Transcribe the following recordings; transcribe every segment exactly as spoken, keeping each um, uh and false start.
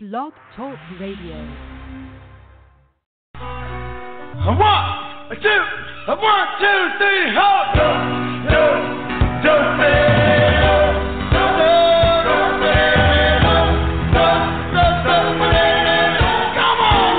Blog Talk Radio. A one, a two, a one, two, three, hold. Don't, don't, don't fail. Don't, don't fail. Don't, don't, don't fail. Come on,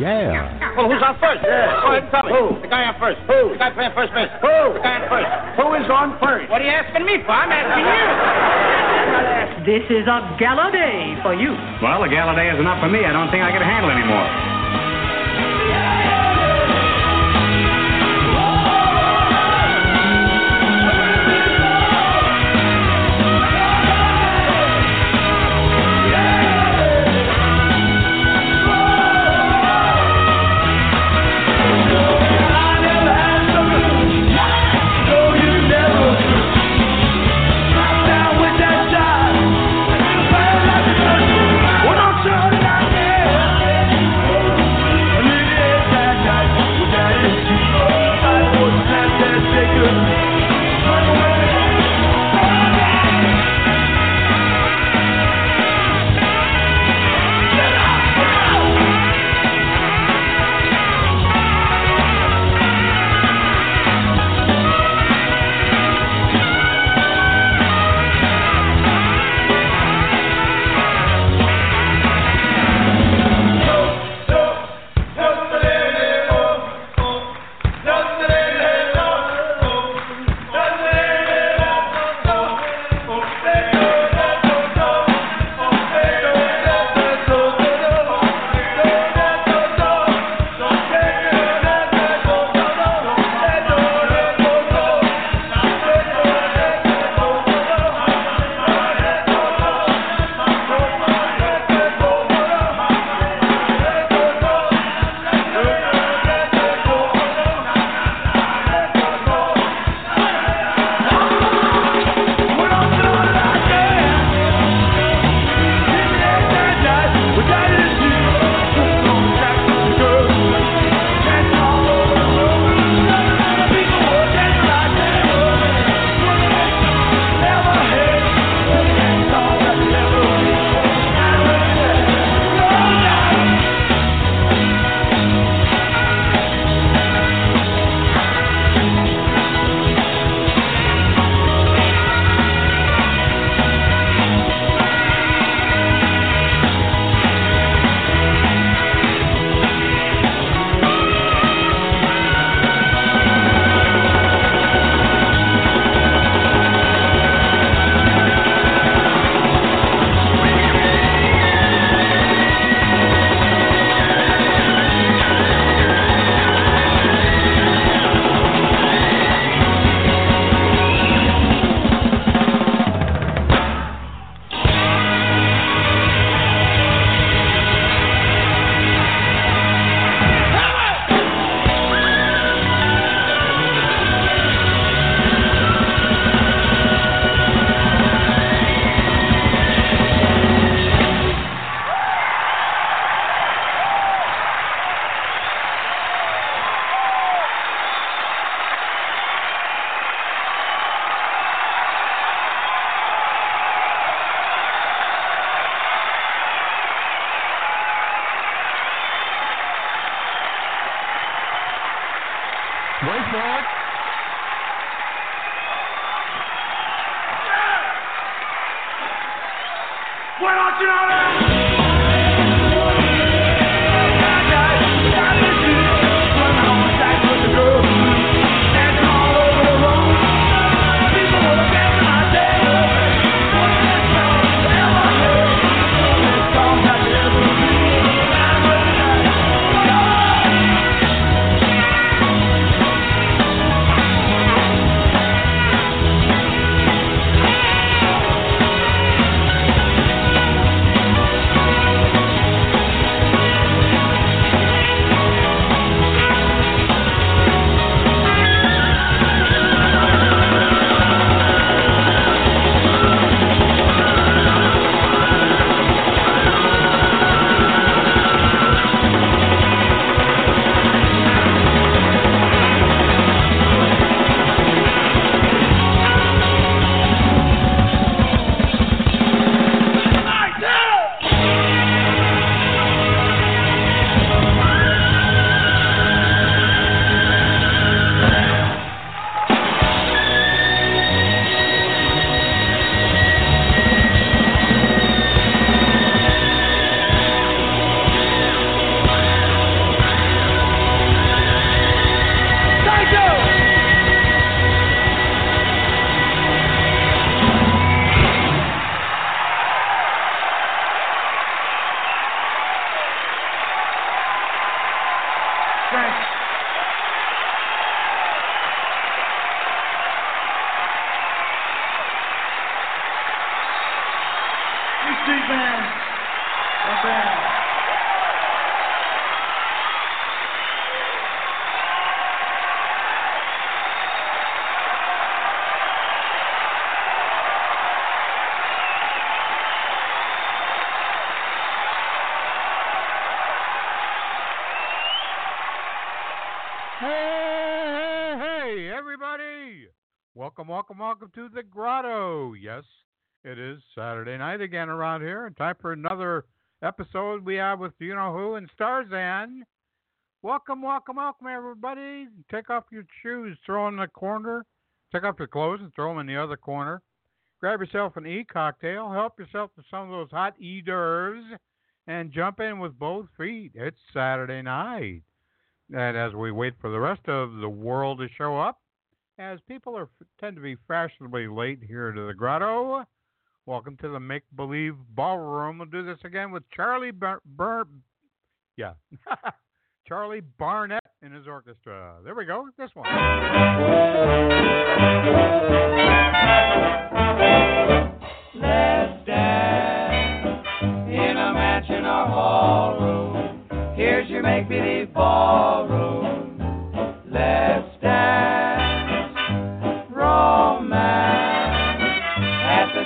Yeah. Well, who's on first? Yeah. Go ahead and tell me. Who? The guy on first. Who? The guy playing first base. Who? The guy on first. Who is on first? What are you asking me for? I'm asking you. This is a gala day for you. Well, a gala day is enough for me. I don't think I can handle it anymore. Thanks. You see, man, a band. Welcome, welcome to the Grotto. Yes, it is Saturday night again around here, and time for another episode we have with You Know Who and Starzan. Welcome, welcome, welcome, everybody. Take off your shoes, throw them in the corner. Take off your clothes and throw them in the other corner. Grab yourself an E-cocktail. Help yourself to some of those hot hors d'oeuvres, and jump in with both feet. It's Saturday night. And as we wait for the rest of the world to show up, as people are tend to be fashionably late here to the Grotto, welcome to the Make Believe Ballroom. We'll do this again with Charlie Bar- Bar- yeah, Charlie Barnett and his orchestra. There we go. This one. Let's dance in a mansion or hallroom. Here's your Make Believe Ballroom. Let's dance.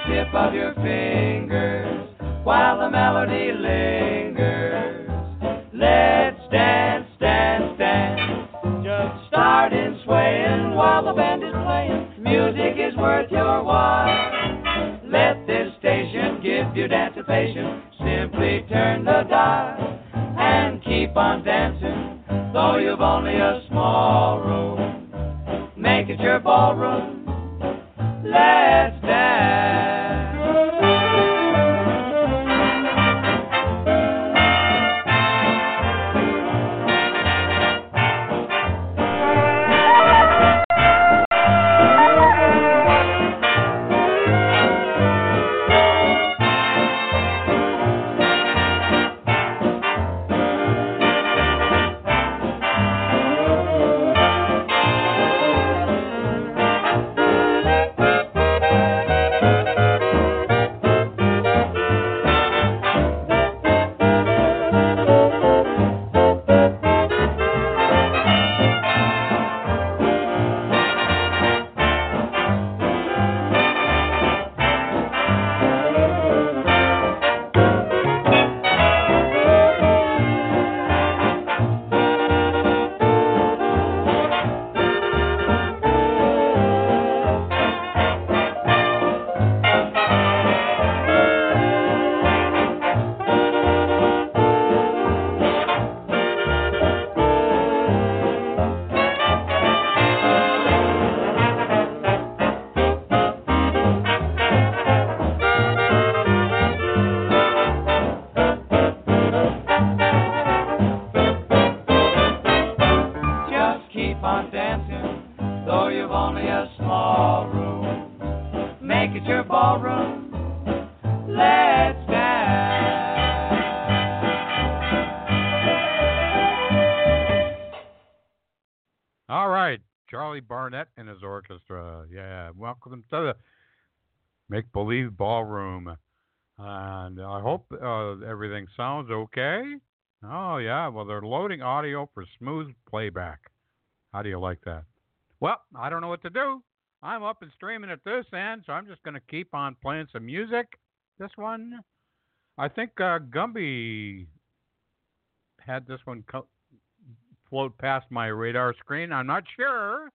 Tip of your fingers while the melody lingers. Let's dance, dance, dance. Just start in swaying while the band is playing. Music is worth your while. Let this station give you dancipation. Simply turn the dial and keep on dancing, though you've only a small room. Make it your ballroom. Let's dance. Welcome to the Make Believe Ballroom, and I hope uh, everything sounds okay. Oh yeah, well they're loading audio for smooth playback. How do you like that? Well, I don't know what to do. I'm up and streaming at this end, so I'm just going to keep on playing some music. This one, I think uh, Gumby had this one co- float past my radar screen. I'm not sure.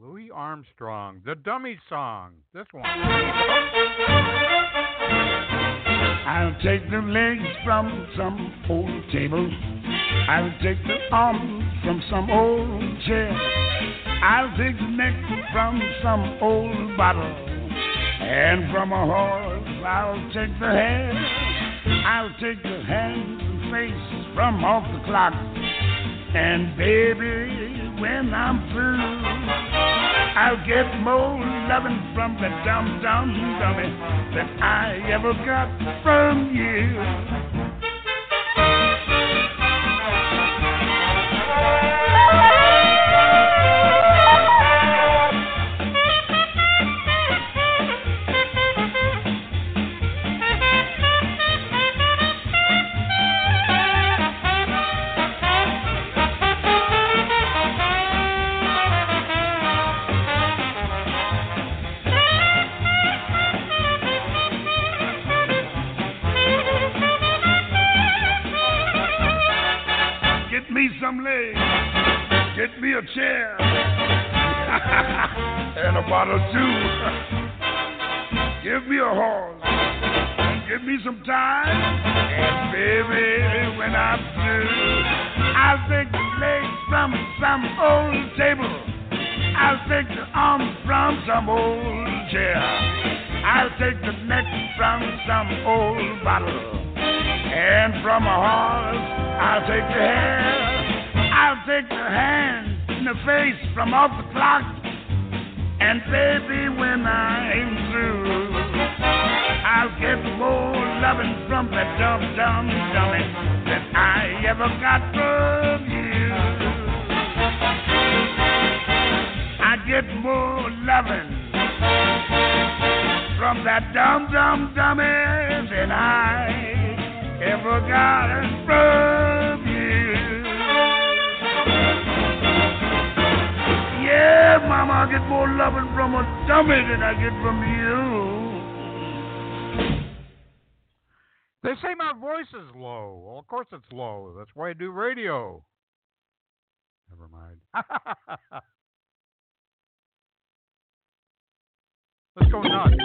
Louis Armstrong, the dummy song. This one. I'll take the legs from some old table. I'll take the arms from some old chair. I'll take the neck from some old bottle. And from a horse, I'll take the hair. I'll take the hands and face from off the clock. And baby, when I'm through, I'll get more loving from the dumb, dumb dummy than I ever got from you. me some legs, get me a chair, and a bottle too. Give me a horse, give me some time, and baby, when I'm through, I'll take the legs from some old table. I'll take the arms from some old chair. I'll take the neck from some old bottle. And from a horse, I'll take the hair. I'll take the hand and the face from off the clock. And baby, when I am through, I'll get more loving from that dumb, dumb, dummy than I ever got from you. I get more loving from that dumb, dumb, dummy than I ever got it from you. Yeah, Mama, I get more loving from a dummy than I get from you. They say my voice is low. Well, of course it's low. That's why I do radio. Never mind. Let's go nuts.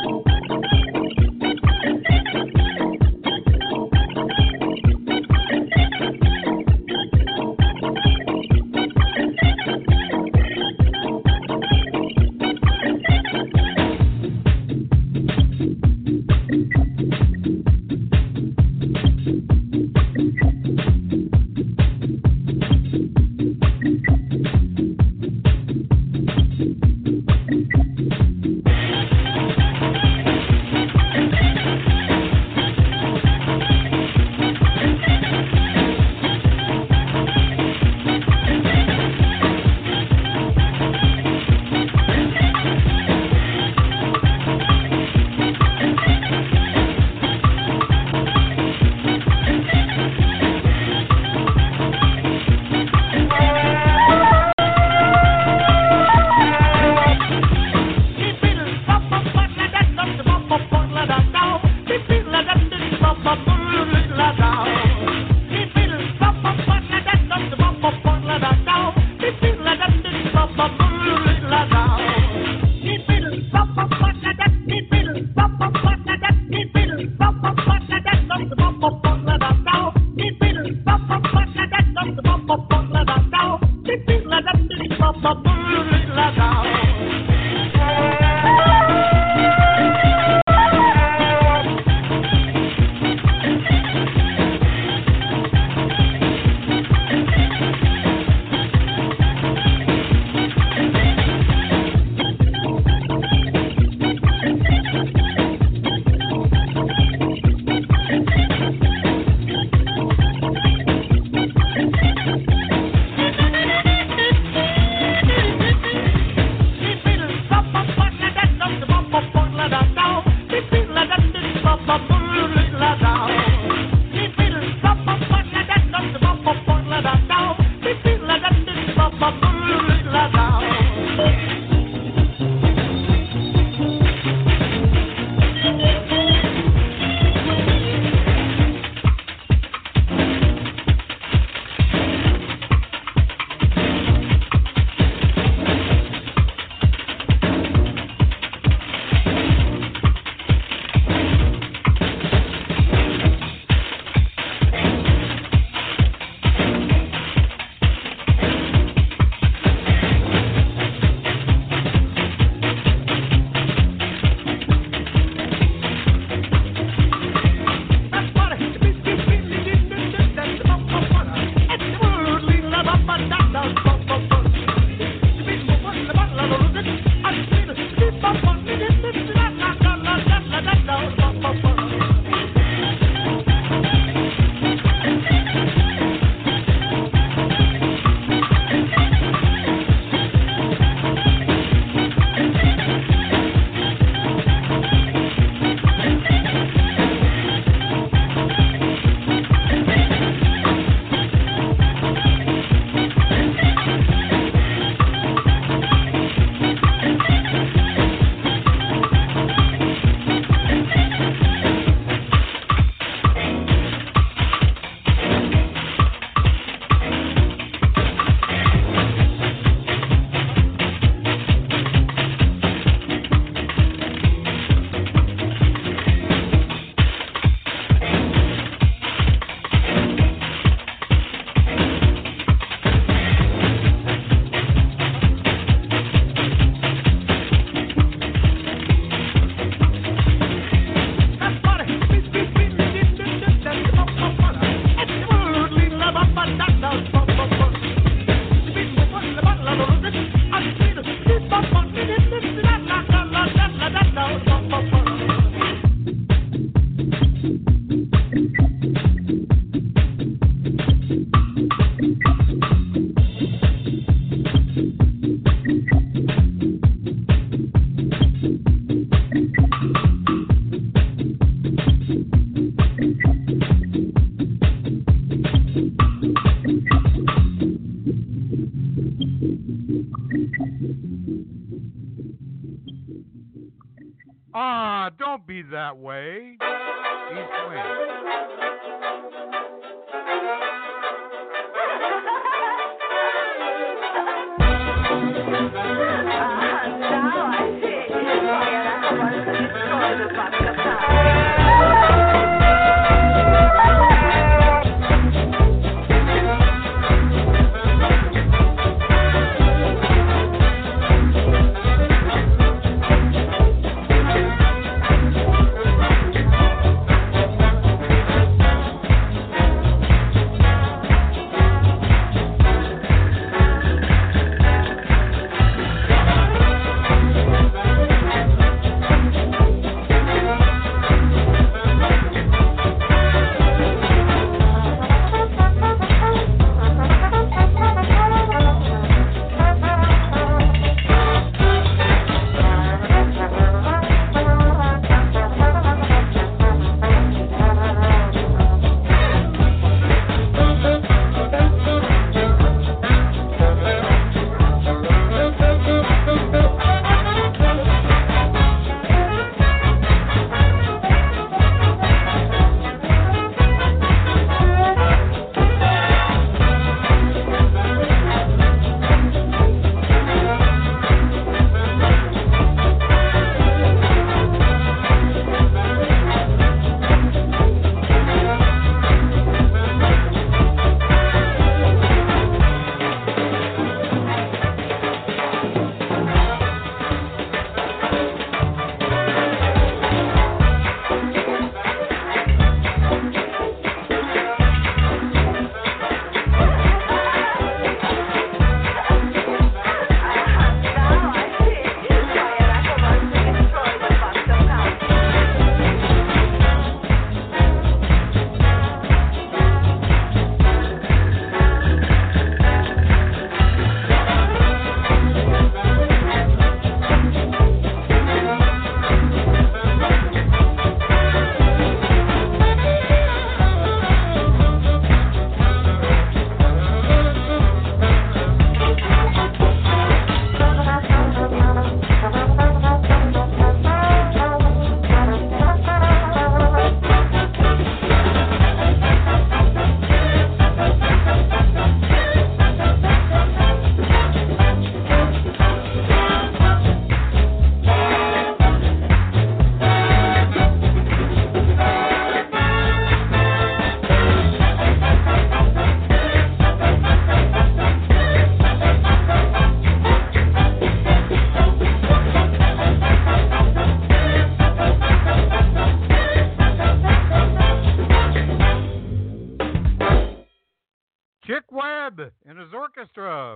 Ah, don't be that way. He's playing.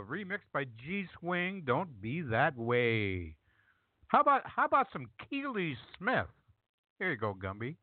Remixed by G Swing, Don't Be That Way. How about how about some Keely Smith? Here you go, Gumby.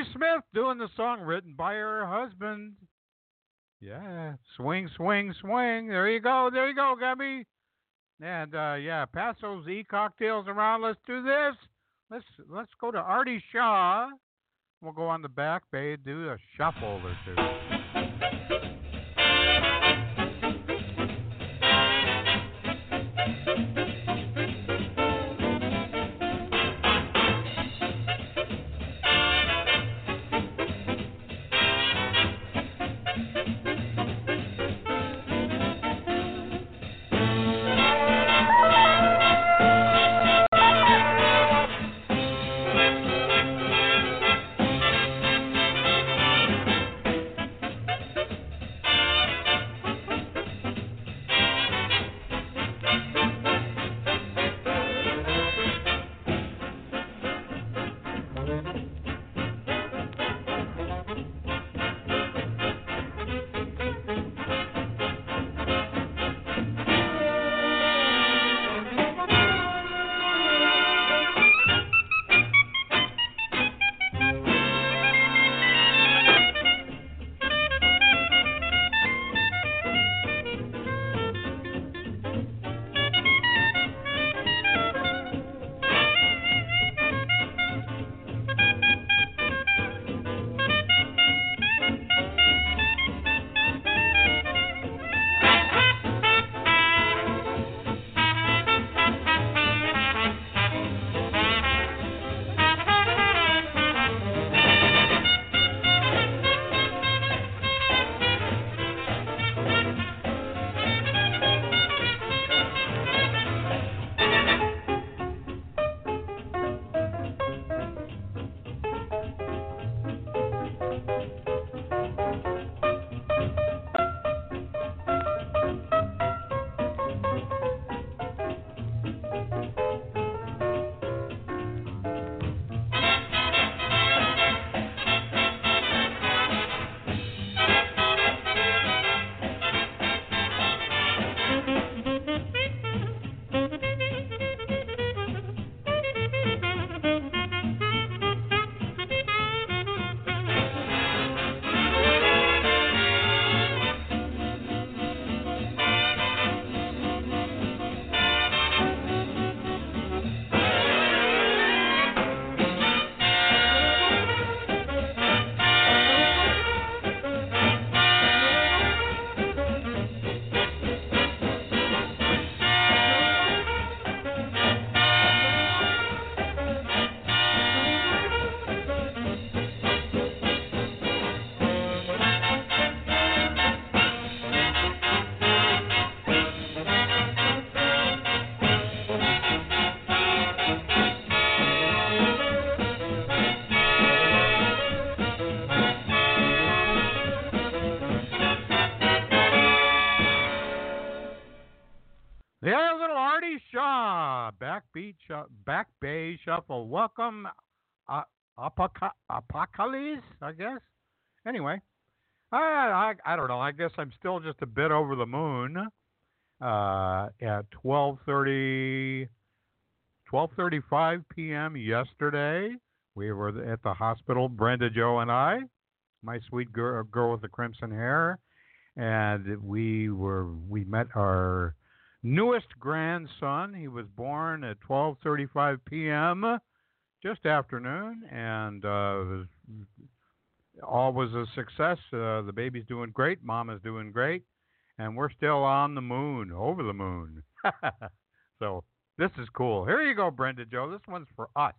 Patti Smith doing the song written by her husband. Yeah, swing, swing, swing. There you go, there you go, Gumby. And uh, yeah, pass those E-cocktails around. Let's do this. Let's let's go to Artie Shaw. We'll go on the back bay, do a shuffle or two. Back Bay Shuffle. Welcome, uh, apoca- Apocalypse, I guess. Anyway, I, I I don't know. I guess I'm still just a bit over the moon. Uh, at twelve thirty, twelve thirty-five p.m. yesterday, we were at the hospital. Brenda, Joe, and I, my sweet girl, girl with the crimson hair, and we were we met our newest grandson. He was born at twelve thirty-five p.m., just afternoon, and uh, was, all was a success. Uh, the baby's doing great, Mama's doing great, and we're still on the moon, over the moon. So this is cool. Here you go, Brenda Joe. This one's for us.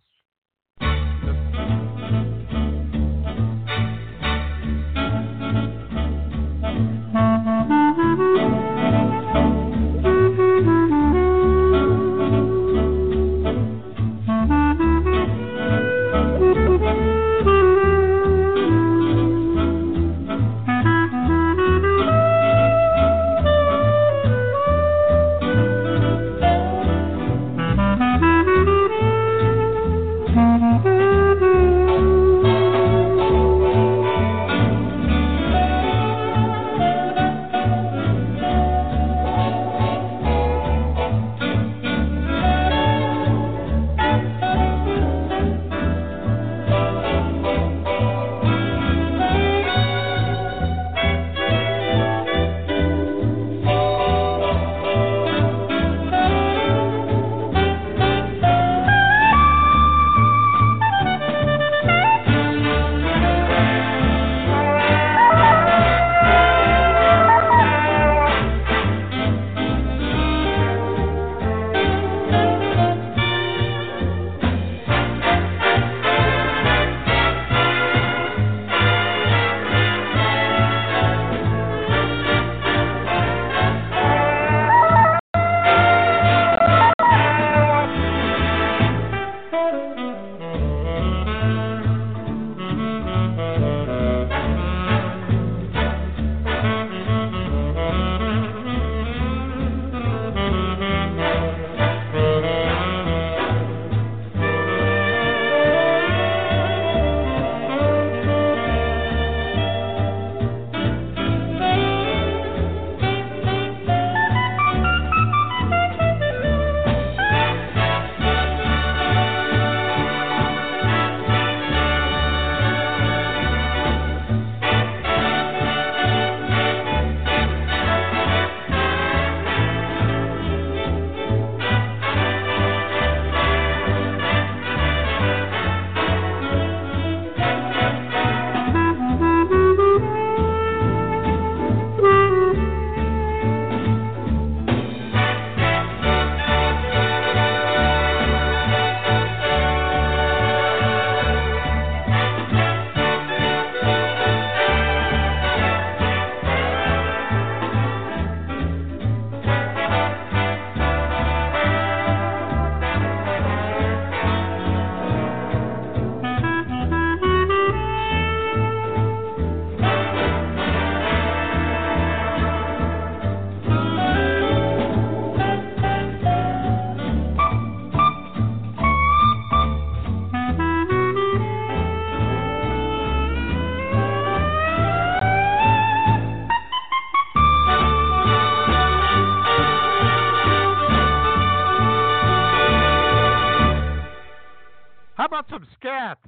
some scat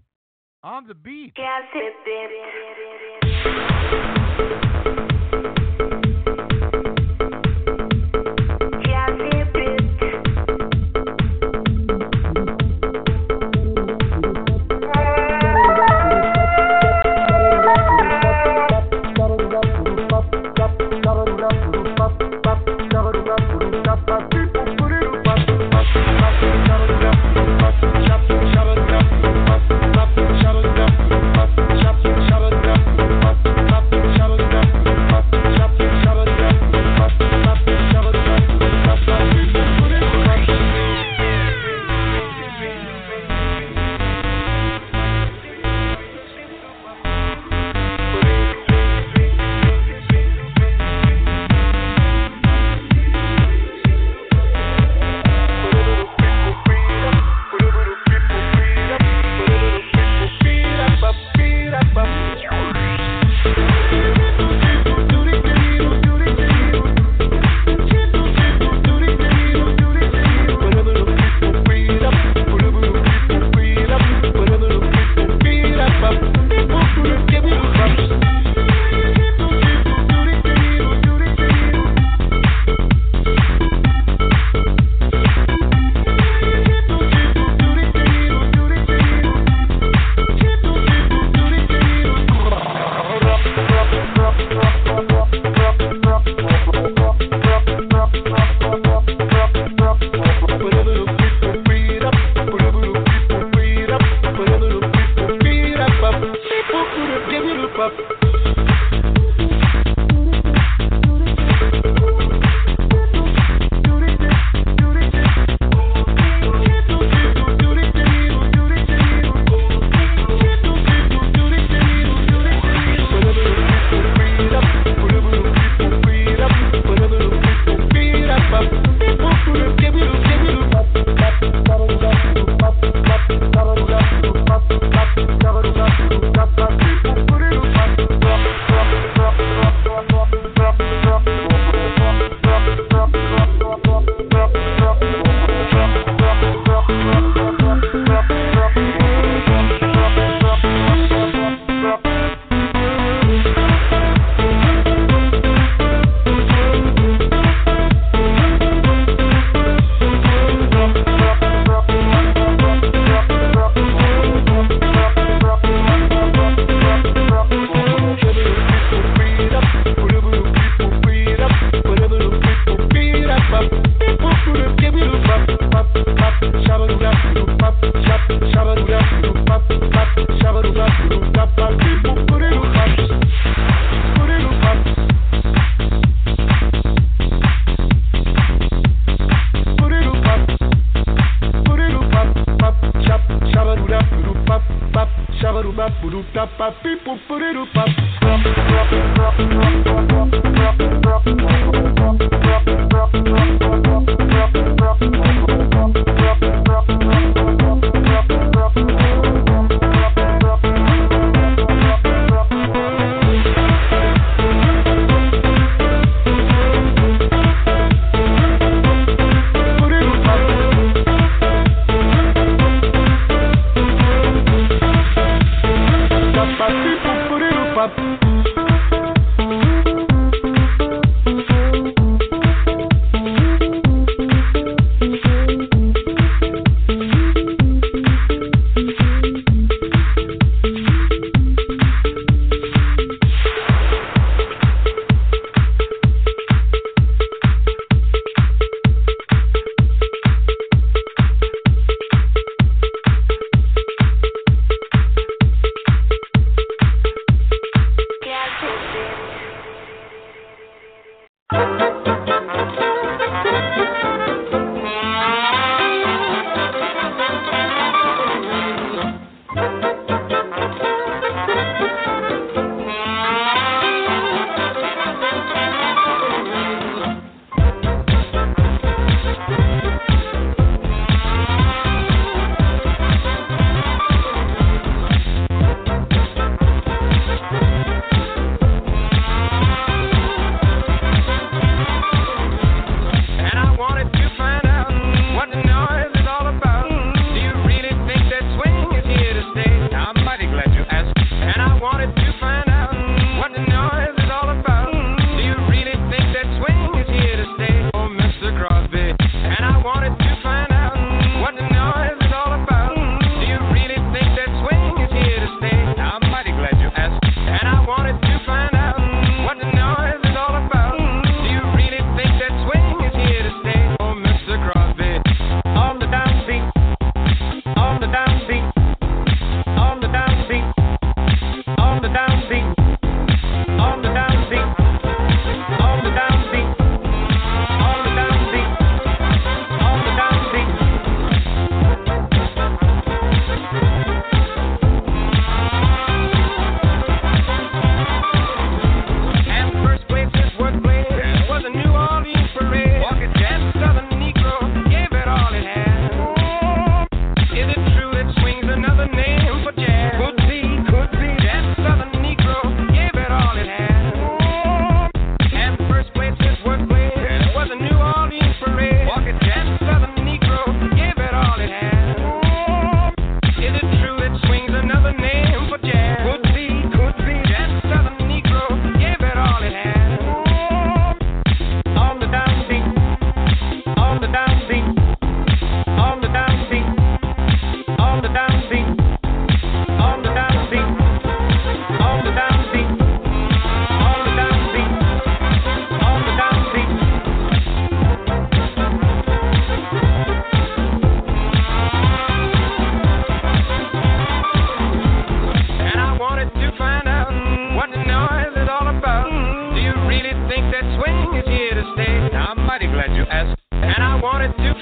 on the beat. Thank you.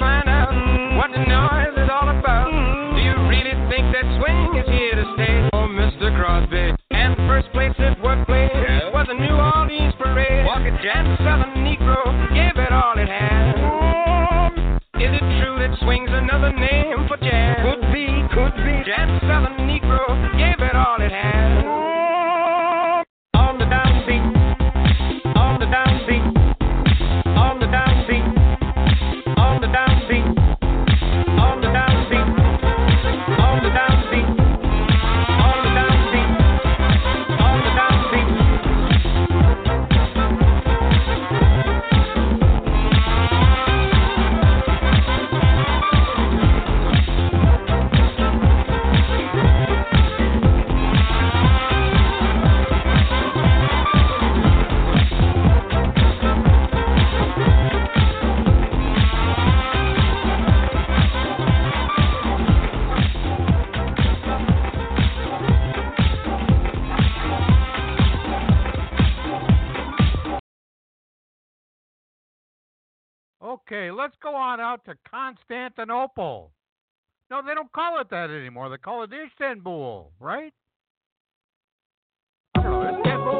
find out what the noise is all about. Do you really think that swing is here to stay? Oh, Mister Crosby. And the first place it was played was a New Orleans parade. Walker Jackson, Southern Negro, gave it all it had. Oh, is it true that swing's another name for jazz? Could be, could be. Jackson, Southern Negro, gave it all it had. Oh, on the down beat, on the down beat, on the down beat, on the down beat, on the down beat, on the down beat, on the down beat, on the down beat. Okay, let's go on out to Constantinople. No, they don't call it that anymore. They call it Istanbul, right? No, Istanbul.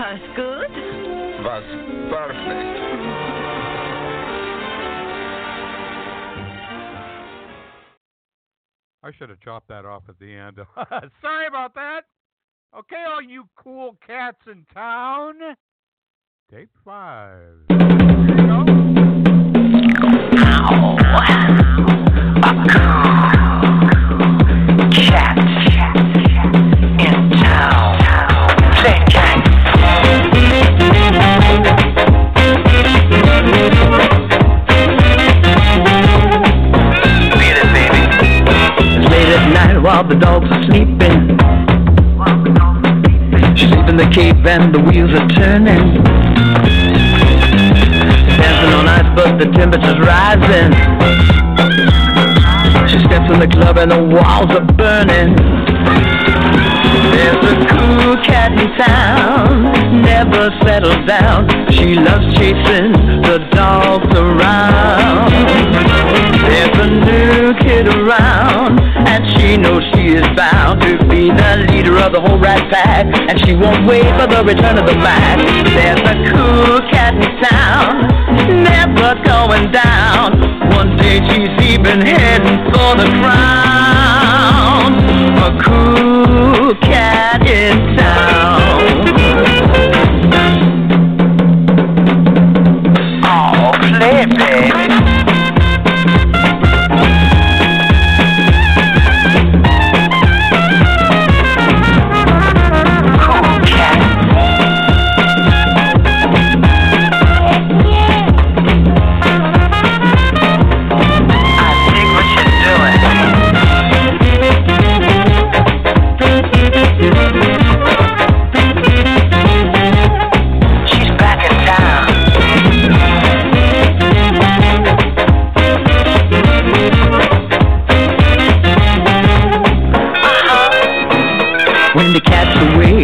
Was good. Was perfect. I should have chopped that off at the end. Sorry about that. Okay, all you cool cats in town. Tape five. Here you go. Ow. A cool cat in town. Say cat. Beat it, baby. It's late at night while the dogs are sleeping. She's leaving the cave and the wheels are turning. Dancing on ice but the temperature's rising. She steps in the club and the walls are burning. There's a cool cat in town, never settles down. She loves chasing the dogs around. There's a new kid around, and she knows she is bound to be the leader of the whole rat pack, and she won't wait for the return of the Mac. There's a cool cat in town, never going down. One day she's even heading for the crown. A cool cat in town. Oh, play, baby.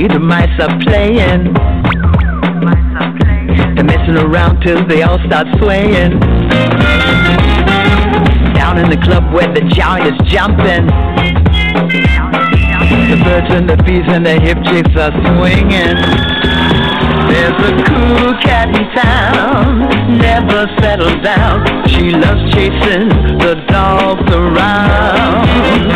The mice are playing. They're messing around till they all start swaying. Down in the club where the joint is jumping. The birds and the bees and the hip chicks are swinging. There's a cool cat in town, never settles down. She loves chasing the dogs around.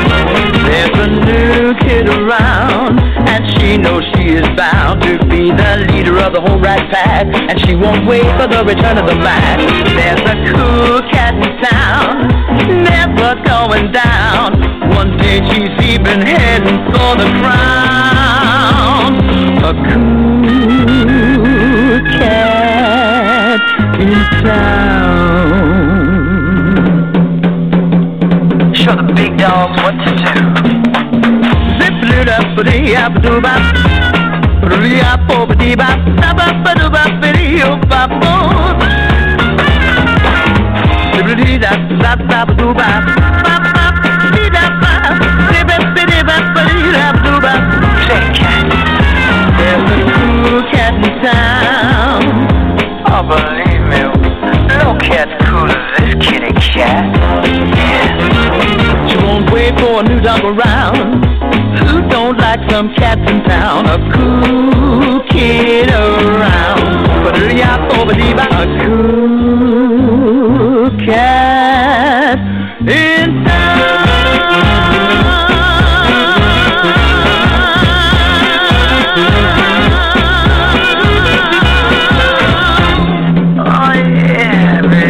There's a new kid around, and she knows she is bound to be the leader of the whole rat pack, and she won't wait for the return of the Mac. There's a cool cat in town, never going down. One day she's even heading for the crown. A cool cat in town. Show the big dogs what to do. There's a cool cat in town. Oh, believe me, no cat's cool as this kitty cat. Yeah. She won't wait for a new dog around. Who don't like some cats in town? A cool kid around. But a cool cat in town. Oh yeah, baby.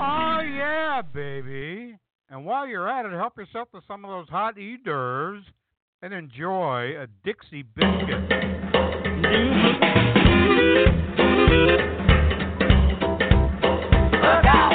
Oh yeah, baby. And while you're at it, help yourself to some of those hot eaters and enjoy a Dixie biscuit. Look out!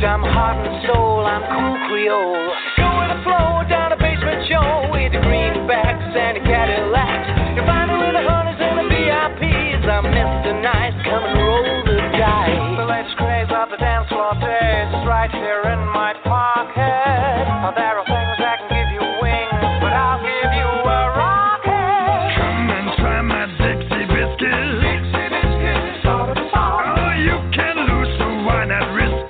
I'm heart and soul, I'm cool Creole. Go with the flow, down the basement, Joe, with the greenbacks and the Cadillacs. You're finding with the hunters and the V I Ps. I'm Mister Nice, come and roll the dice. So let's craze off the dance floor, it's right here in my pocket. Now there are things that can give you wings, but I'll give you a rocket. Come and try my Dixie biscuit. Dixie biscuit. Oh, you can lose, so why not risk?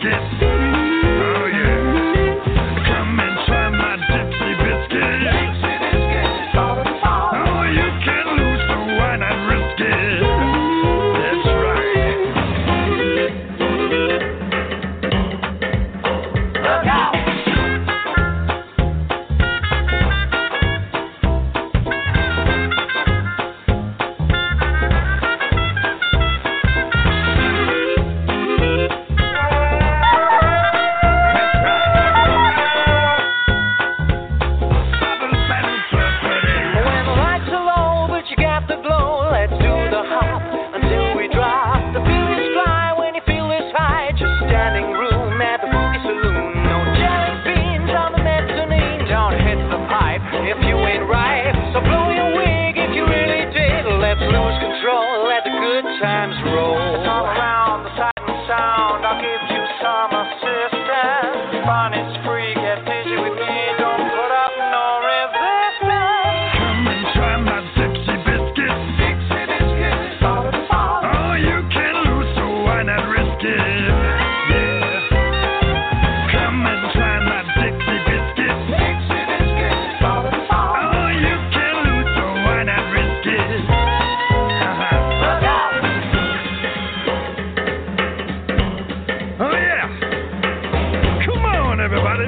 everybody.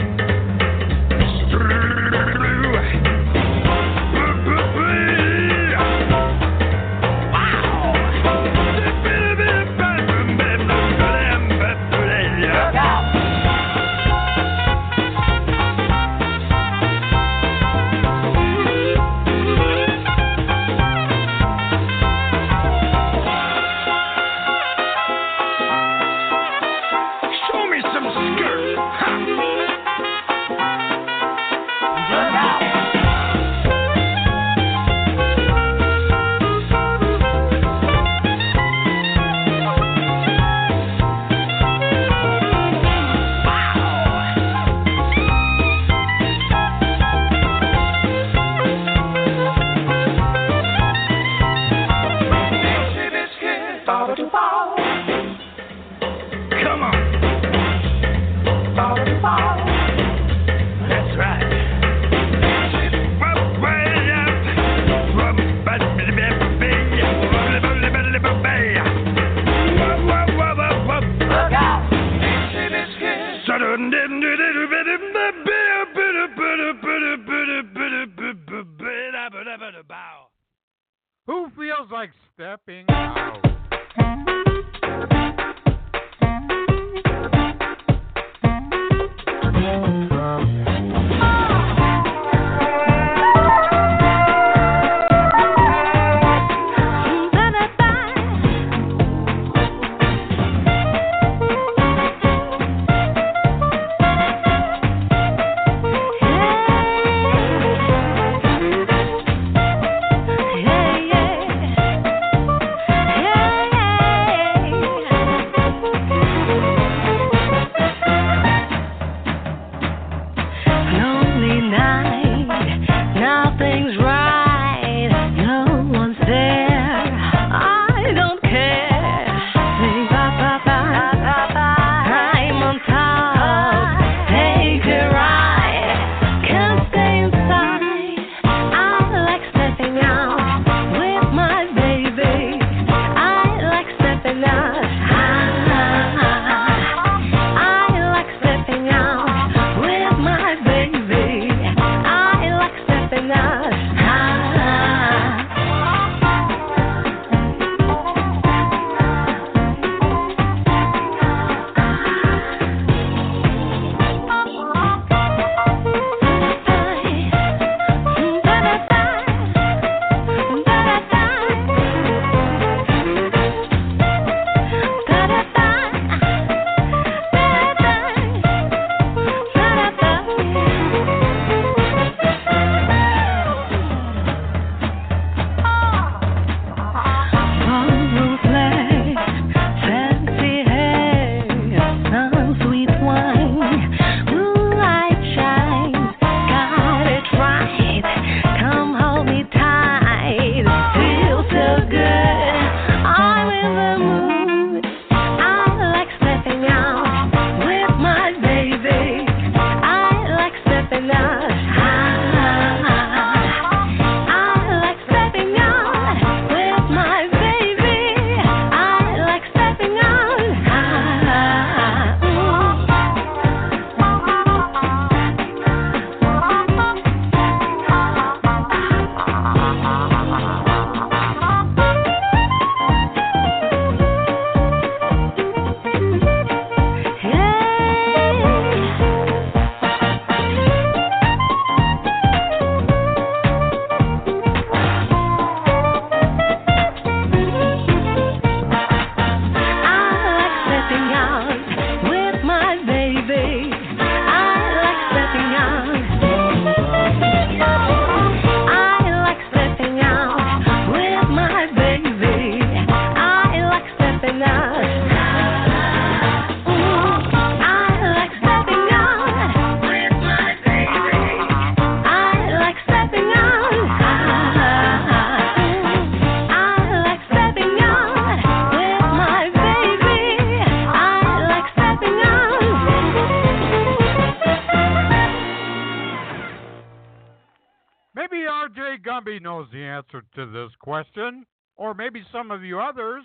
To this question, or maybe some of you others,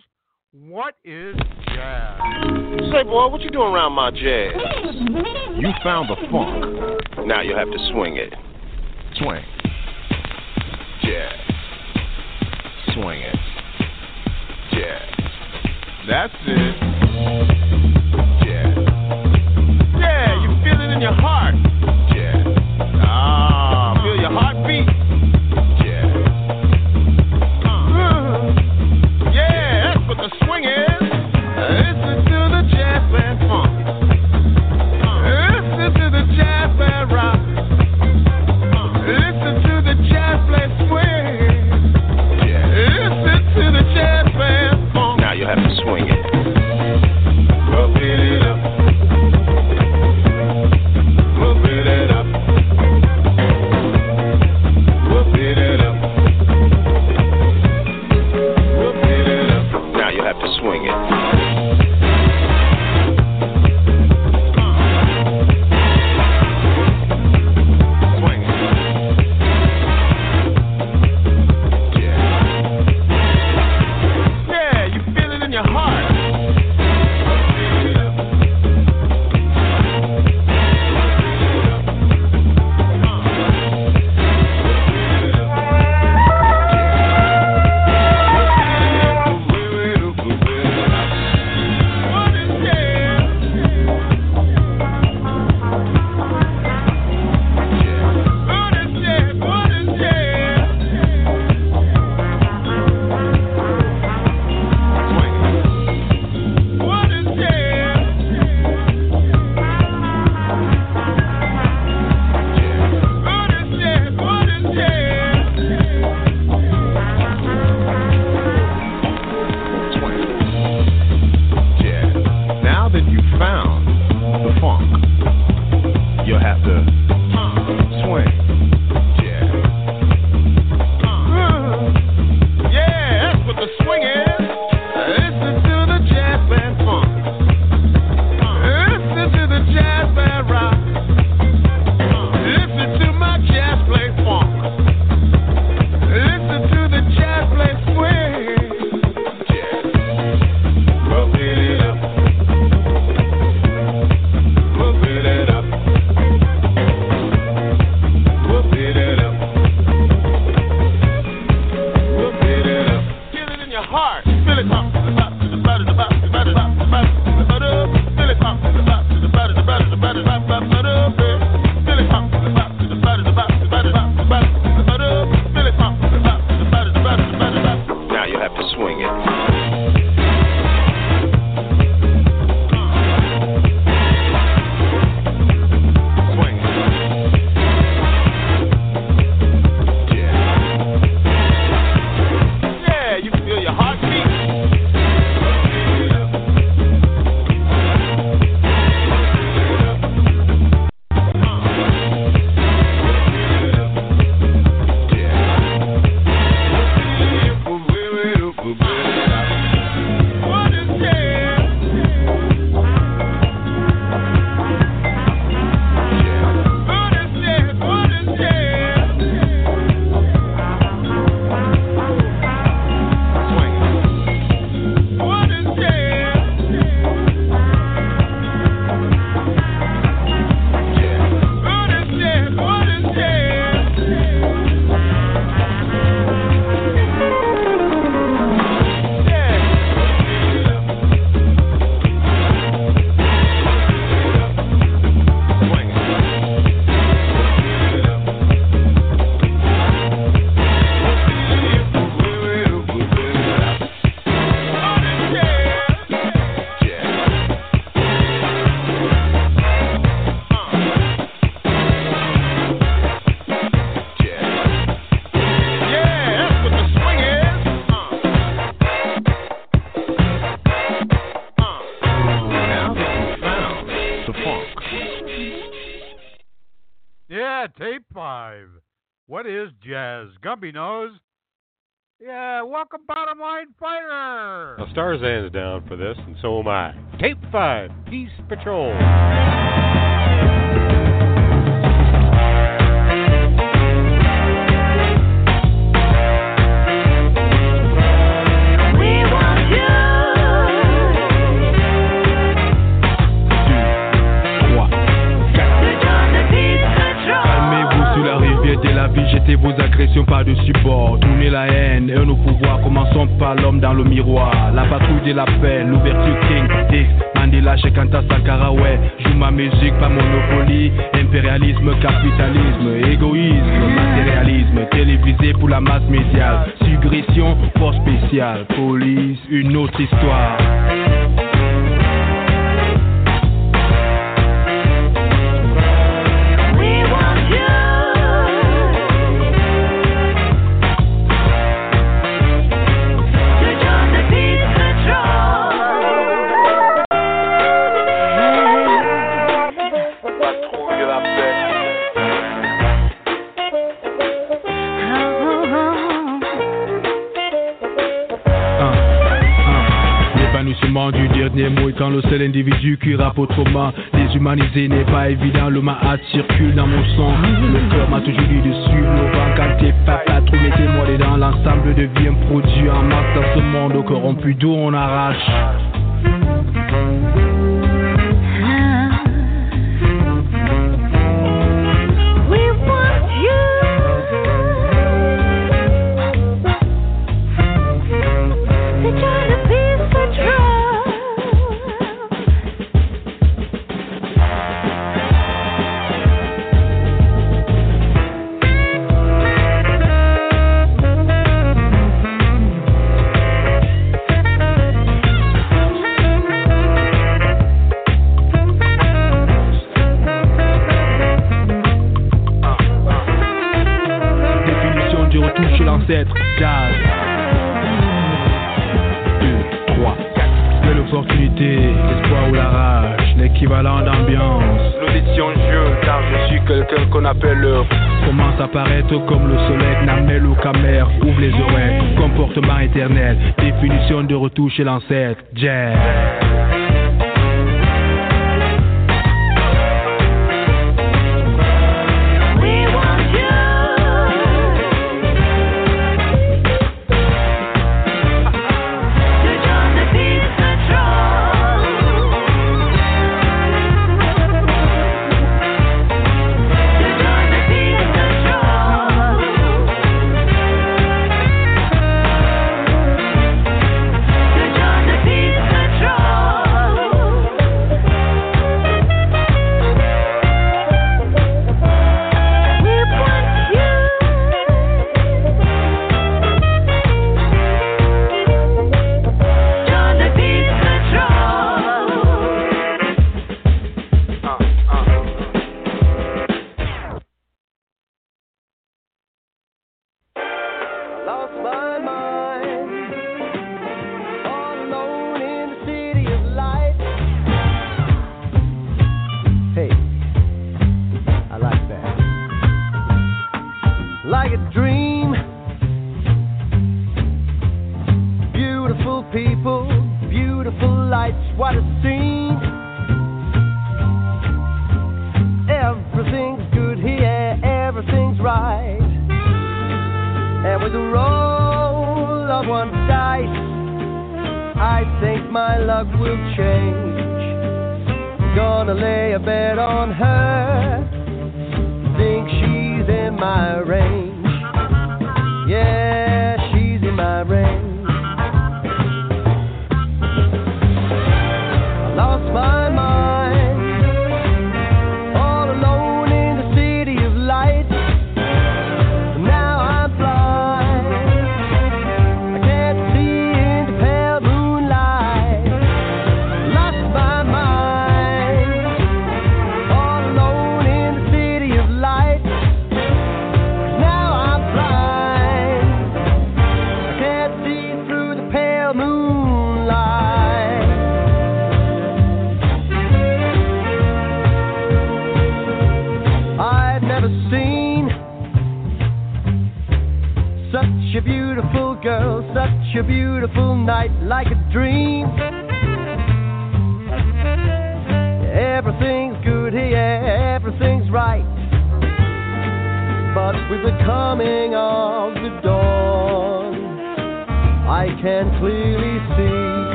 what is jazz. Say, boy, what you doing around my jazz? You found the funk. Now you'll have to swing it. Swing. Jazz. Swing it. Jazz. That's it. Jazz. Yeah, you feel it in your heart. Jazz. Ah, feel your heartbeat. Gumby knows. Yeah, welcome Bottom Line Fighter. Now Starzan's down for this, and so am I. Tape five, Peace Patrol. We want you. n'étions pas de support. Tournez la haine et nos pouvoirs. Commençons par l'homme dans le miroir. La patrouille de la paix, l'ouverture King Dix Mandela, Che Kanta, Sankara, ouais. Joue ma musique, pas monopoly. Impérialisme, capitalisme, égoïsme, matérialisme. Télévisé pour la masse médiale. Suggestion, force spéciale. Police, une autre histoire. Du dernier mot, et quand le seul individu qui rappe autrement, déshumanisé n'est pas évident, le mahat circule dans mon sang. Le cœur m'a toujours dit de suivre le vent quand t'es pas là, trop mettez-moi dedans. L'ensemble devient produit en masse dans ce monde au corrompu d'où on arrache. Comme le soleil, Namel ou Kamer, ouvre les oreilles, comportement éternel, définition de retour chez l'ancêtre, jazz.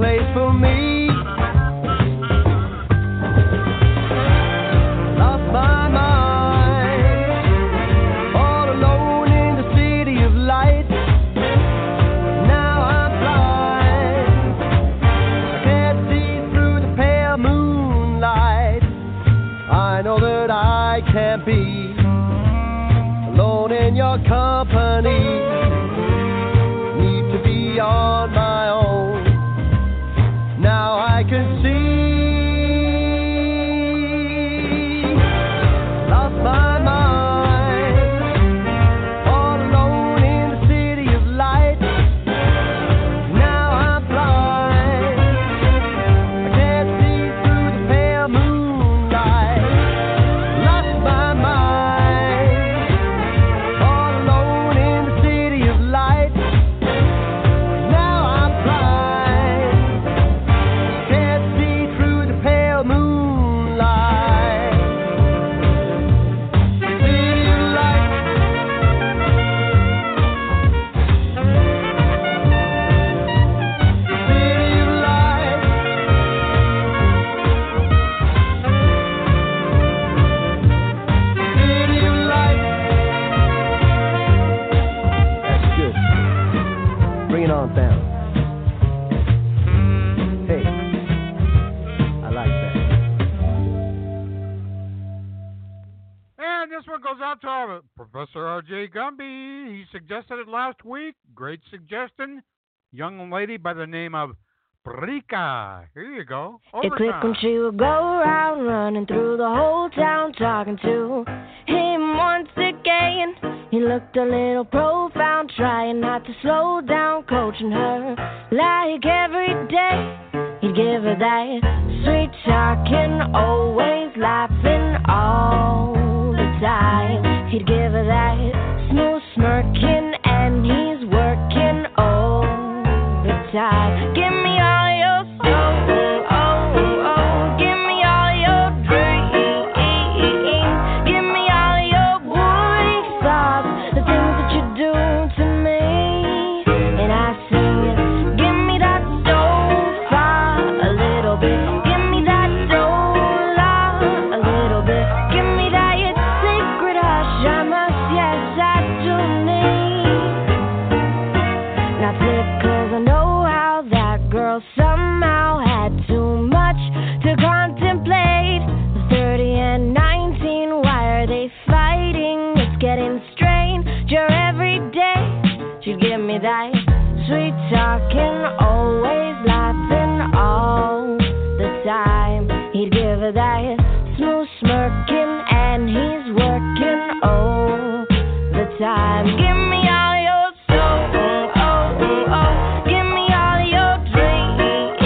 Place for me. Lost my mind, all alone in the city of light. Now I'm blind, I can't see through the pale moonlight. I know that I can't be alone in your company. Need to be on my own. Gumby, he suggested it last week. Great suggestion. Young lady by the name of Brika. Here you go. Overtime. It's welcome to go around running through the whole town talking to him once again. He looked a little profound, trying not to slow down, coaching her like every day. He'd give her that sweet talking, always laughing all the time. He'd give her that smooth smirking, and he's working all the time. Give me all your soul, oh, oh, give me all your dreams, give me all your good thoughts, the things that you do to me. And I sing, give me that sofa a little bit, give me that sola a little bit, give me that secret hush. Sweet talking, always laughing all the time. He'd give her that smooth smirking, and he's working all the time. Give me all your soul, oh, oh, give me all your dreams,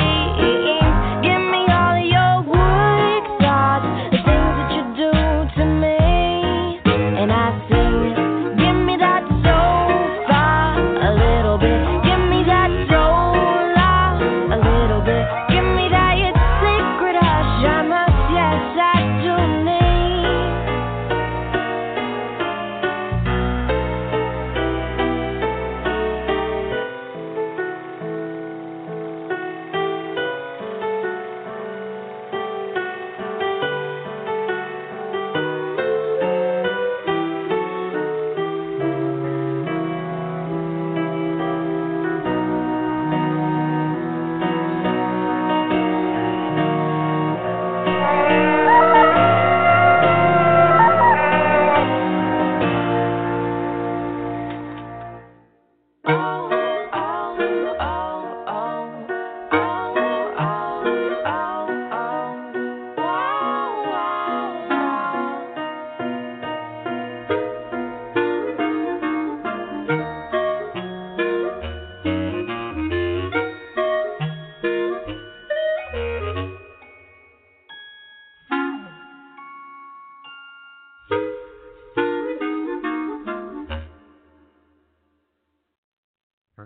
give me all your weak thoughts, the things that you do to me. And I sing, give me that sofa a little bit.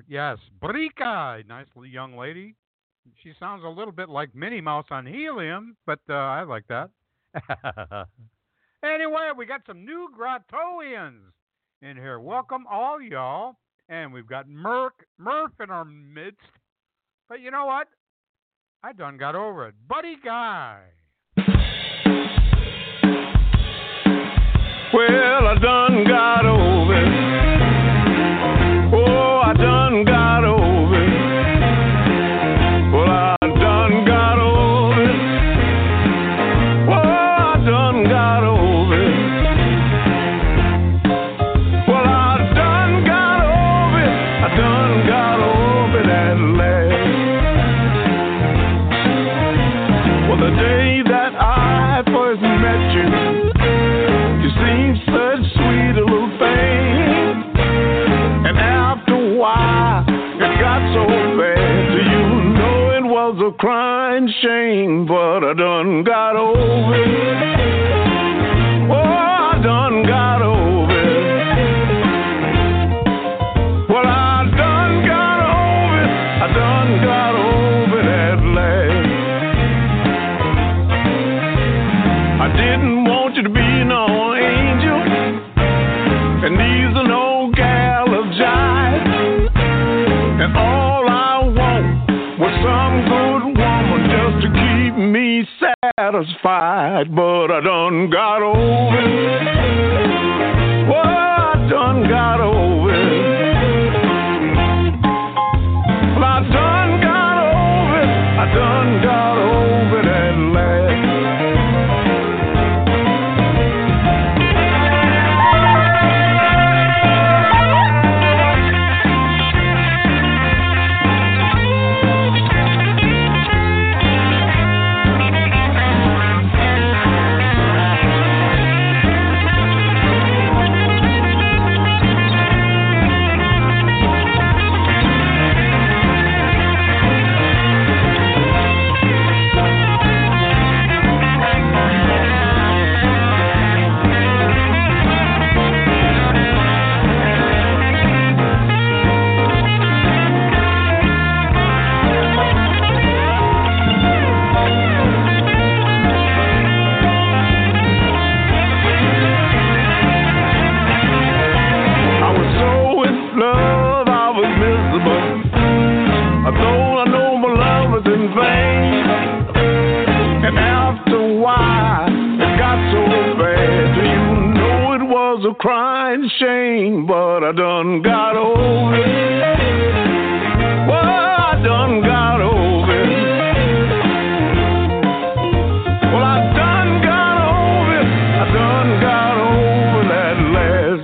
Yes, Brika, nice young lady. She sounds a little bit like Minnie Mouse on Helium, but uh, I like that. Anyway, we got some new Grottoians in here. Welcome all y'all. And we've got Murph, Murph in our midst. But you know what? I done got over it. Buddy Guy. Well, I done got over it. Oh, I done got over it. Well, I done got over it. Oh, I done got over it. Well, I done got over it. I done got over it at last. Well, the day that I first met you, crying shame, but I done got over it. Oh, I done got over it. Well, I done got over it. I done got over it at last. I didn't want you to be no angel, and neither no gal of jive, and all I want was some good to keep me satisfied, but I done got over it. Well, I done got over it. Well, I done got over it. I done got over it at last. Crying shame, but I done got over it. Well, I done got over it. Well, I done got over it. I done got over that last.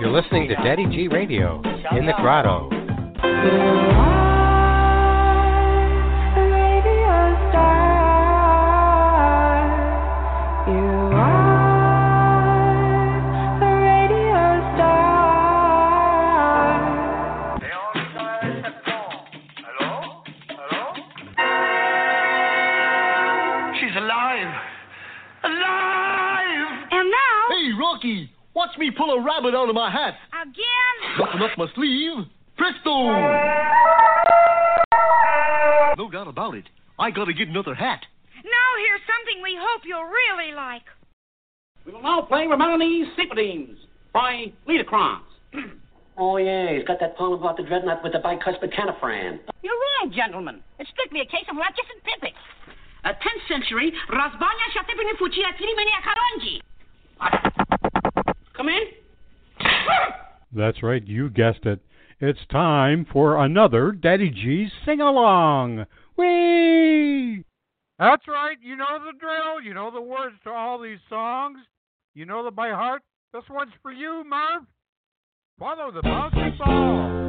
You're listening to Daddy G Radio in the Grotto. Watch me pull a rabbit out of my hat. Again? Open up my sleeve. Presto! No doubt about it. I gotta get another hat. Now here's something we hope you'll really like. We will now play Romani's Secretines by Liederkranz. Oh, yeah, he's got that poem about the dreadnought with the bicuspid canifran. You're right, gentlemen. It's strictly a case of Ratchis and Pippin. A tenth century Razbanya Shatipini Fuchi Akirimene Akaronji. Come in. That's right, you guessed it. It's time for another Daddy G's sing-along. Whee! That's right, you know the drill. You know the words to all these songs. You know them by heart. This one's for you, Marv. Follow the bouncy ball.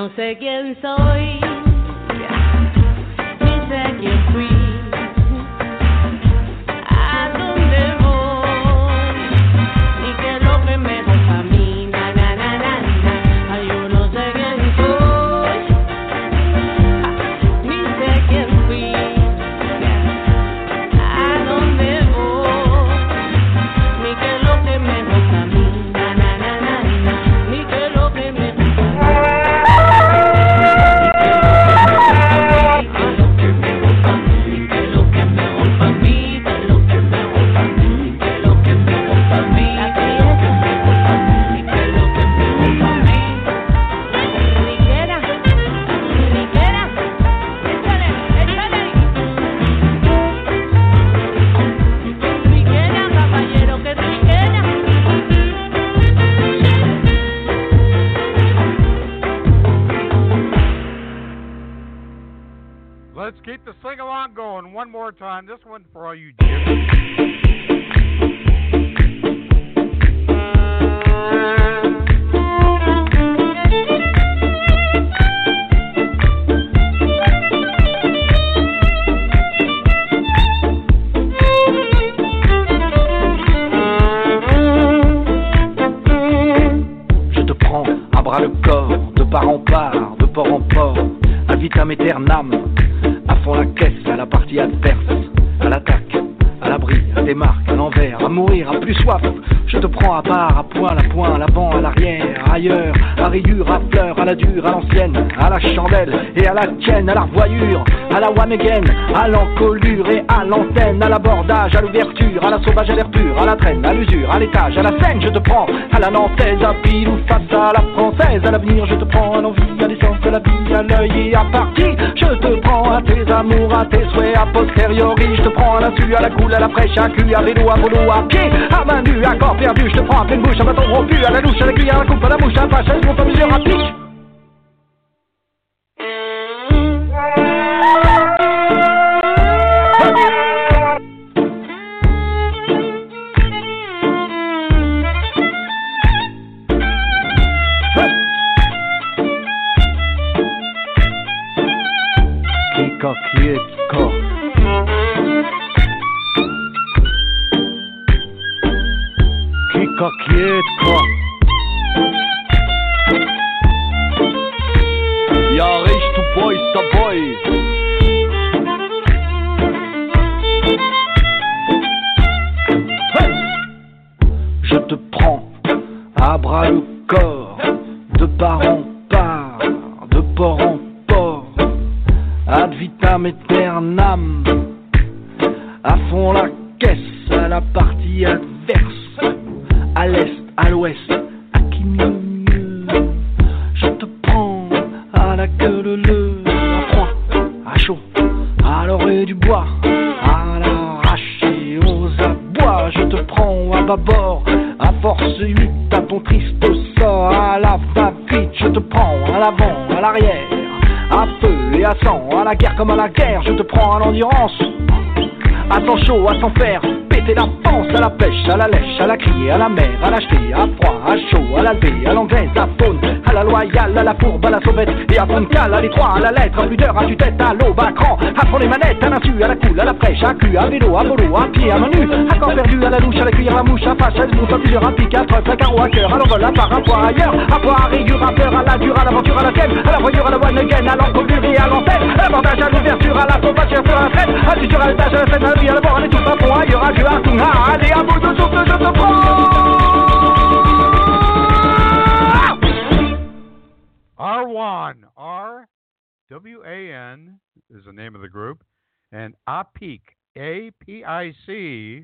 No sé quién soy, ni sé quién fui. Time. This one for all you gypsies. À part, à poil, à point, à l'avant, à l'arrière, ailleurs, à rayure, à fleur, à la dure, à l'ancienne, à la chandelle et à la tienne, à la revoyure, à la one again, à l'encolure et à l'antenne, à l'abordage, à l'ouverture, à la sauvage, à l'air pur, à la traîne, à l'usure, à l'étage, à la scène, je te prends, à la nantaise, à pile ou face à la française, à l'avenir, je te prends, à l'envie, à l'essence de la vie, à l'œil et à partie, je te prends, à tes amours, à tes souhaits, à posteriori, je te prends, à l'insu, à la coule, à la fraîche, à cul, à vélo, à volo, à pied, à main nue, à corps perdu, je te prends à pleine bouche, à bâton rompu, à la louche, à la cuillère, à la coupe, à la mouche, à la pâche, à la pompe, à mesure, à pique. À s'en faire péter la panse, à la pêche, à la lèche, à la criée, à la mer, à l'acheter, à froid, à chaud, à la levée, à l'anglaise, à faune, à la loyale, à la courbe, à la sauvette et à Funcal, à l'étroit, à la lettre, à l'udeur, à tue-tête, à l'aube, à cran, à prendre les manettes, à l'insu, à la coule, à la fraîche, à cul, à vélo, à volo, à pied, à menu, à corps perdu, à la louche, à la cuillère, à mouche, à fâche, à l'bouffe, à plusieurs, à pique, à truffe, à carreau, à cœur, à l'envol, à part, à poire, ailleurs, à poire, à rayure, à peur, à la dure, à l'aventure, à la thème, à la voyure, à la one again, à l'encolure et à l'antenne, à l'abordage, à l'ouverture, à la sauvage, à la traîne, à l'usure, à l'étage, à la scène, à la vie, à la mort, à tout un pont, ailleurs, à cul, à tout, à aller, à bout de souffle, je te prends. R one. R W A N is the name of the group, and A P I C, A P I C,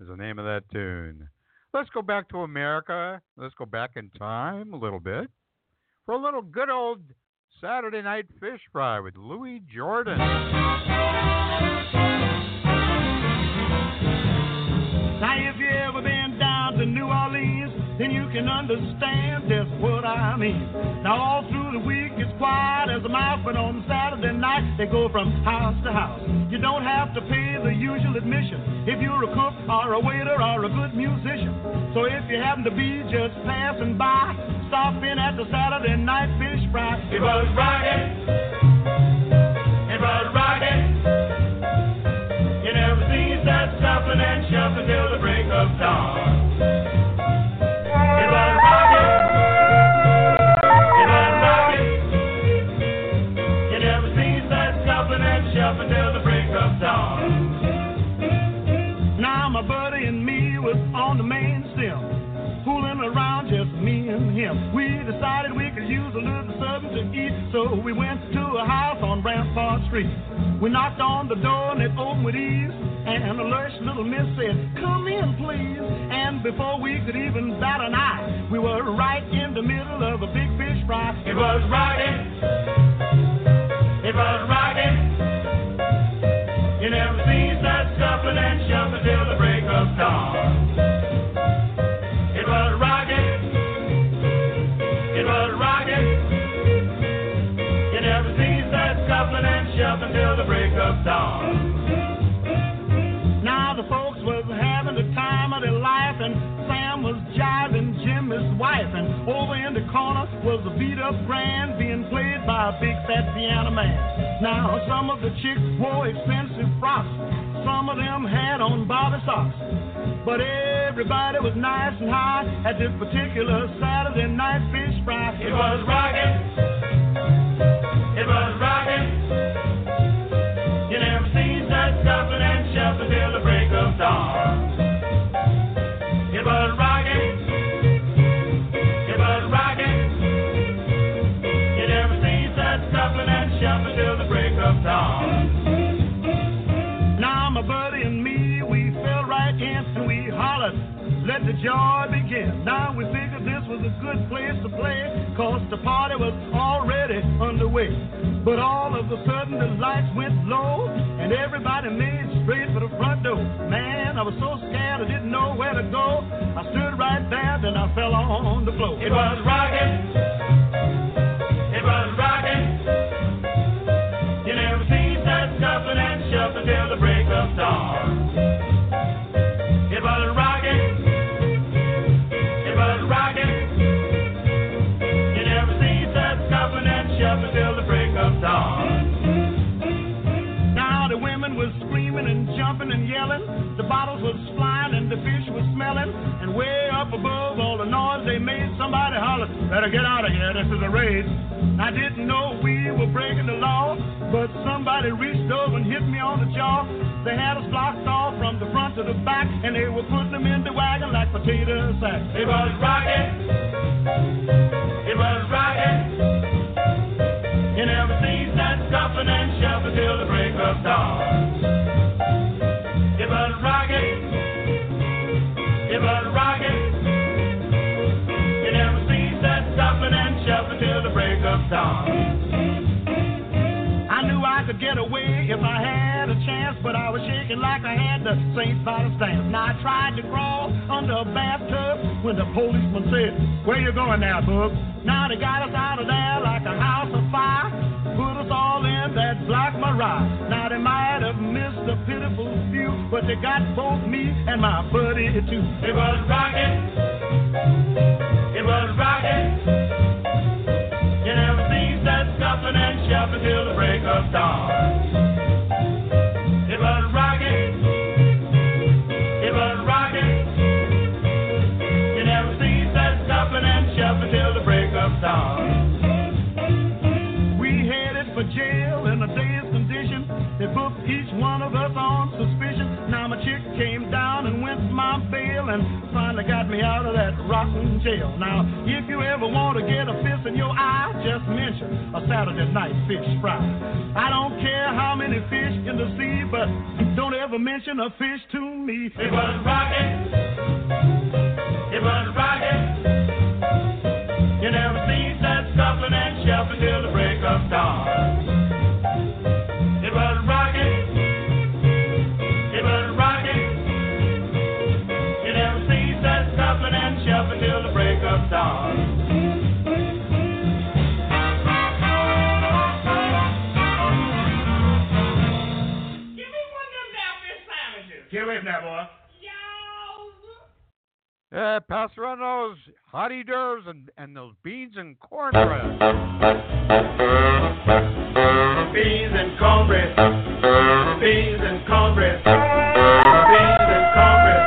is the name of that tune. Let's go back to America. Let's go back in time a little bit for a little good old Saturday night fish fry with Louis Jordan. Now, if you ever been down to New Orleans, then you can understand just what I mean. Now, all through the week, it's quiet as a mouse, but on Saturday night, they go from house to house. You don't have to pay the usual admission if you're a cook or a waiter or a good musician. So if you happen to be just passing by, stop in at the Saturday night fish rockin'. It was rockin'. It was rockin'. You never seen that shufflin' and shufflin' till the break of dawn. We decided we could use a little something to eat, so we went to a house on Rampart Street. We knocked on the door and it opened with ease, and the lush little miss said, "Come in, please." And before we could even bat an eye, we were right in the middle of a big fish fry. It was rockin', it was rockin'. You never seen that shuffling and shuffling till the break of dawn. Until the break of dawn. Now the folks was having the time of their life, and Sam was jiving Jim, his wife, and over in the corner was a beat-up grand being played by a big fat piano man. Now some of the chicks wore expensive frocks, some of them had on bobby socks, but everybody was nice and high at this particular Saturday night fish fry. It was rockin', it was rockin'. You never seen that shuffling and shuffling till the break of dawn. It was rockin', it was rockin'. You never seen that shuffling and shuffling till the break of dawn. Now my buddy and me, we fell right in and we hollered, "Let the joy begin." Now we figured this was a good place to play, cause the party was already underway. But all of a sudden the lights went low, and everybody made straight for the front door. Man, I was so scared I didn't know where to go. I stood right there, then I fell on the floor. It was rockin', it was rockin'. You never seen that shuffling and shuffling till the break of dawn. It was rockin', it was rockin'. You never seen that shuffling and shuffling till the break. Now the women was screaming and jumping and yelling, the bottles was flying and the fish was smelling, and way up above all the noise they made, somebody hollered, "Better get out of here, this is a raid." I didn't know we were breaking the law, but somebody reached over and hit me on the jaw. They had us blocked off from the front to the back, and they were putting them in the wagon like potato sacks. It was rockin', it was rockin'. You never seen that shuffling and shuffling till the break of dawn. It was rockin', it was rockin'. You never seen that shuffling and shuffling till the break of dawn. I knew I could get away if I had a chance, but I was shaking like I had the Saint Vitus dance. Now I tried to crawl under a bathtub when the policeman said, "Where you going now, bub?" Now they got us out of there like a house of fire, put us all in that black mirage. Now they might have missed a pitiful few, but they got both me and my buddy too. It was rockin', it was rockin'. You never seen that shuffling and shuffling till the break of dawn. It was rockin', it was rockin'. You never seen that shuffling and shuffling till the break. We headed for jail in a dazed condition. They booked each one of us on suspicion. Now my chick came down and went my bail, and finally got me out of that rotten jail. Now, if you ever want to get a fist in your eye, just mention a Saturday night fish fry. I don't care how many fish in the sea, but don't ever mention a fish to me. It was rockin', it was rockin'. You never seen that shuffling and shuffling till the break of dawn. It was rockin', it was rockin'. You never seen that shuffling and shuffling till the break of dawn. Give me one of them down fish sandwiches. Get away from that, boy. Uh, pass around those hot hors d'oeuvres and, and those beans and cornbread. Beans and cornbread. Beans and cornbread. Beans and cornbread.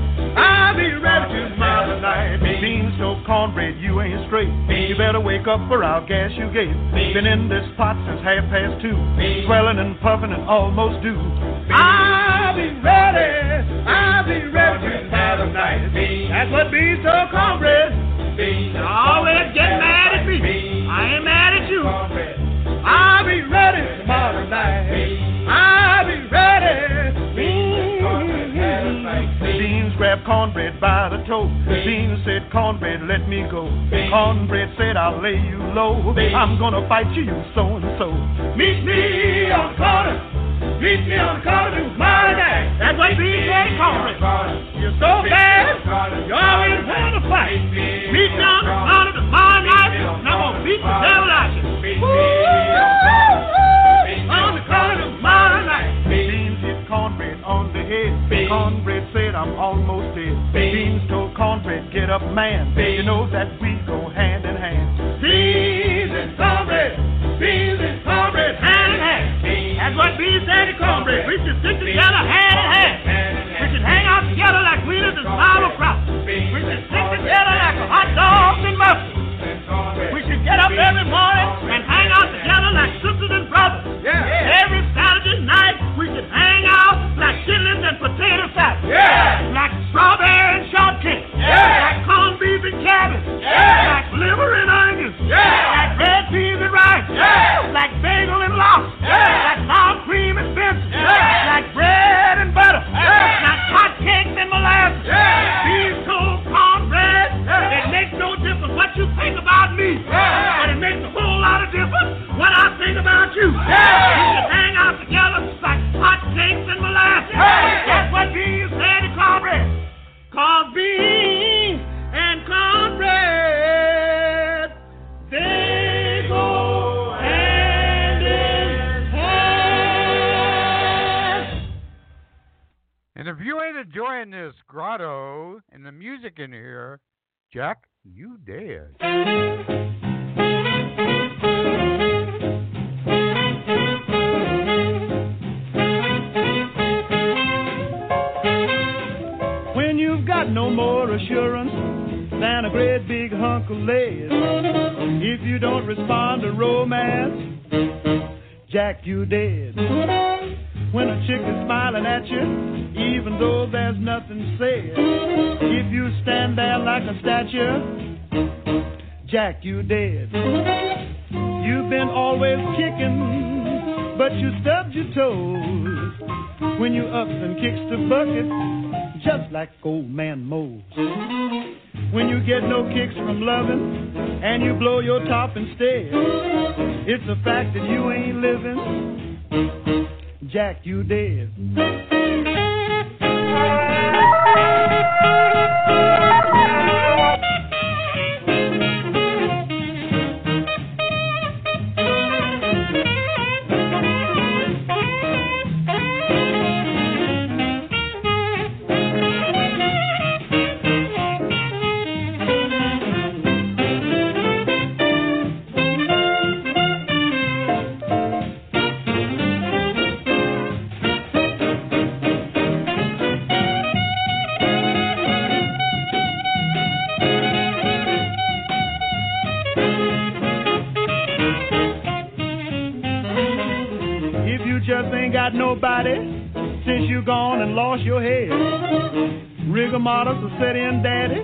I'll be ready to smile tonight. Beans told cornbread, you ain't straight. You better wake up or I'll gas you gate. Been in this pot since half past two, swelling and puffing and almost due. I'll be ready, I'll be ready to smile tonight. That's what Beans told cornbread. Beans and always get mad at me. I ain't mad at you. I'll be ready tomorrow night. I'll be ready. Beans grabbed cornbread by the toe. Beans said, cornbread, let me go. Cornbread said, I'll lay you low. I'm gonna fight you, you so and so. Meet me on the corner. Meet me on the corner tomorrow night. That's what Beans said, cornbread. You're so bad, you always want to fight. Meet down the corner tomorrow night, and I'm gonna beat the devil out of you. Woo! On the corner tomorrow night. Beans hit cornbread on the head. Cornbread said, I'm almost dead. Beans told cornbread, get up, man. You know that we go hand in hand. Beans and cornbread, beans and cornbread, hand in hand. That's what Beans said to cornbread. We should stick together, hand in hand. We should hang out together like wheelers and flower crops. We should stick together like hot dogs and muffins. We should get up every morning and hang out together like sisters and brothers. Yeah. Every Saturday night we should hang out like chitlins and potato salad. Yeah. Like strawberry and shortcake. Yeah. Like corned beef and cabbage. Yeah. Like liver and onions. Yeah. Like red peas and rice. Yeah. Like bagel and lox. Yeah. Like sour cream and Benson. Yeah. Like bread and butter. Yeah. Like hot cakes and molasses. Yeah. These cold cornbread, yeah, it makes no difference what you think about me. Yeah. But it makes a whole lot of difference what I think about you. Yeah. We should hang out together like hot cakes and molasses. Yeah. That's what Beans said to cornbread. Cause beans and cornbread, they go hand in hand. And if you ain't enjoying this grotto and the music in here, Jack, you dead. When you've got no more assurance than a great big hunk of lead, if you don't respond to romance, Jack, you dead. When a chick is smiling at you, even though there's nothing said, if you stand there like a statue, Jack, you dead. You've been always kicking, but you stubbed your toes when you ups and kicks the bucket, just like old man Mose. When you get no kicks from loving and you blow your top instead, it's a fact that you ain't living, Jack, you dead. Nobody since you gone and lost your head, rigor mortis will set in, daddy,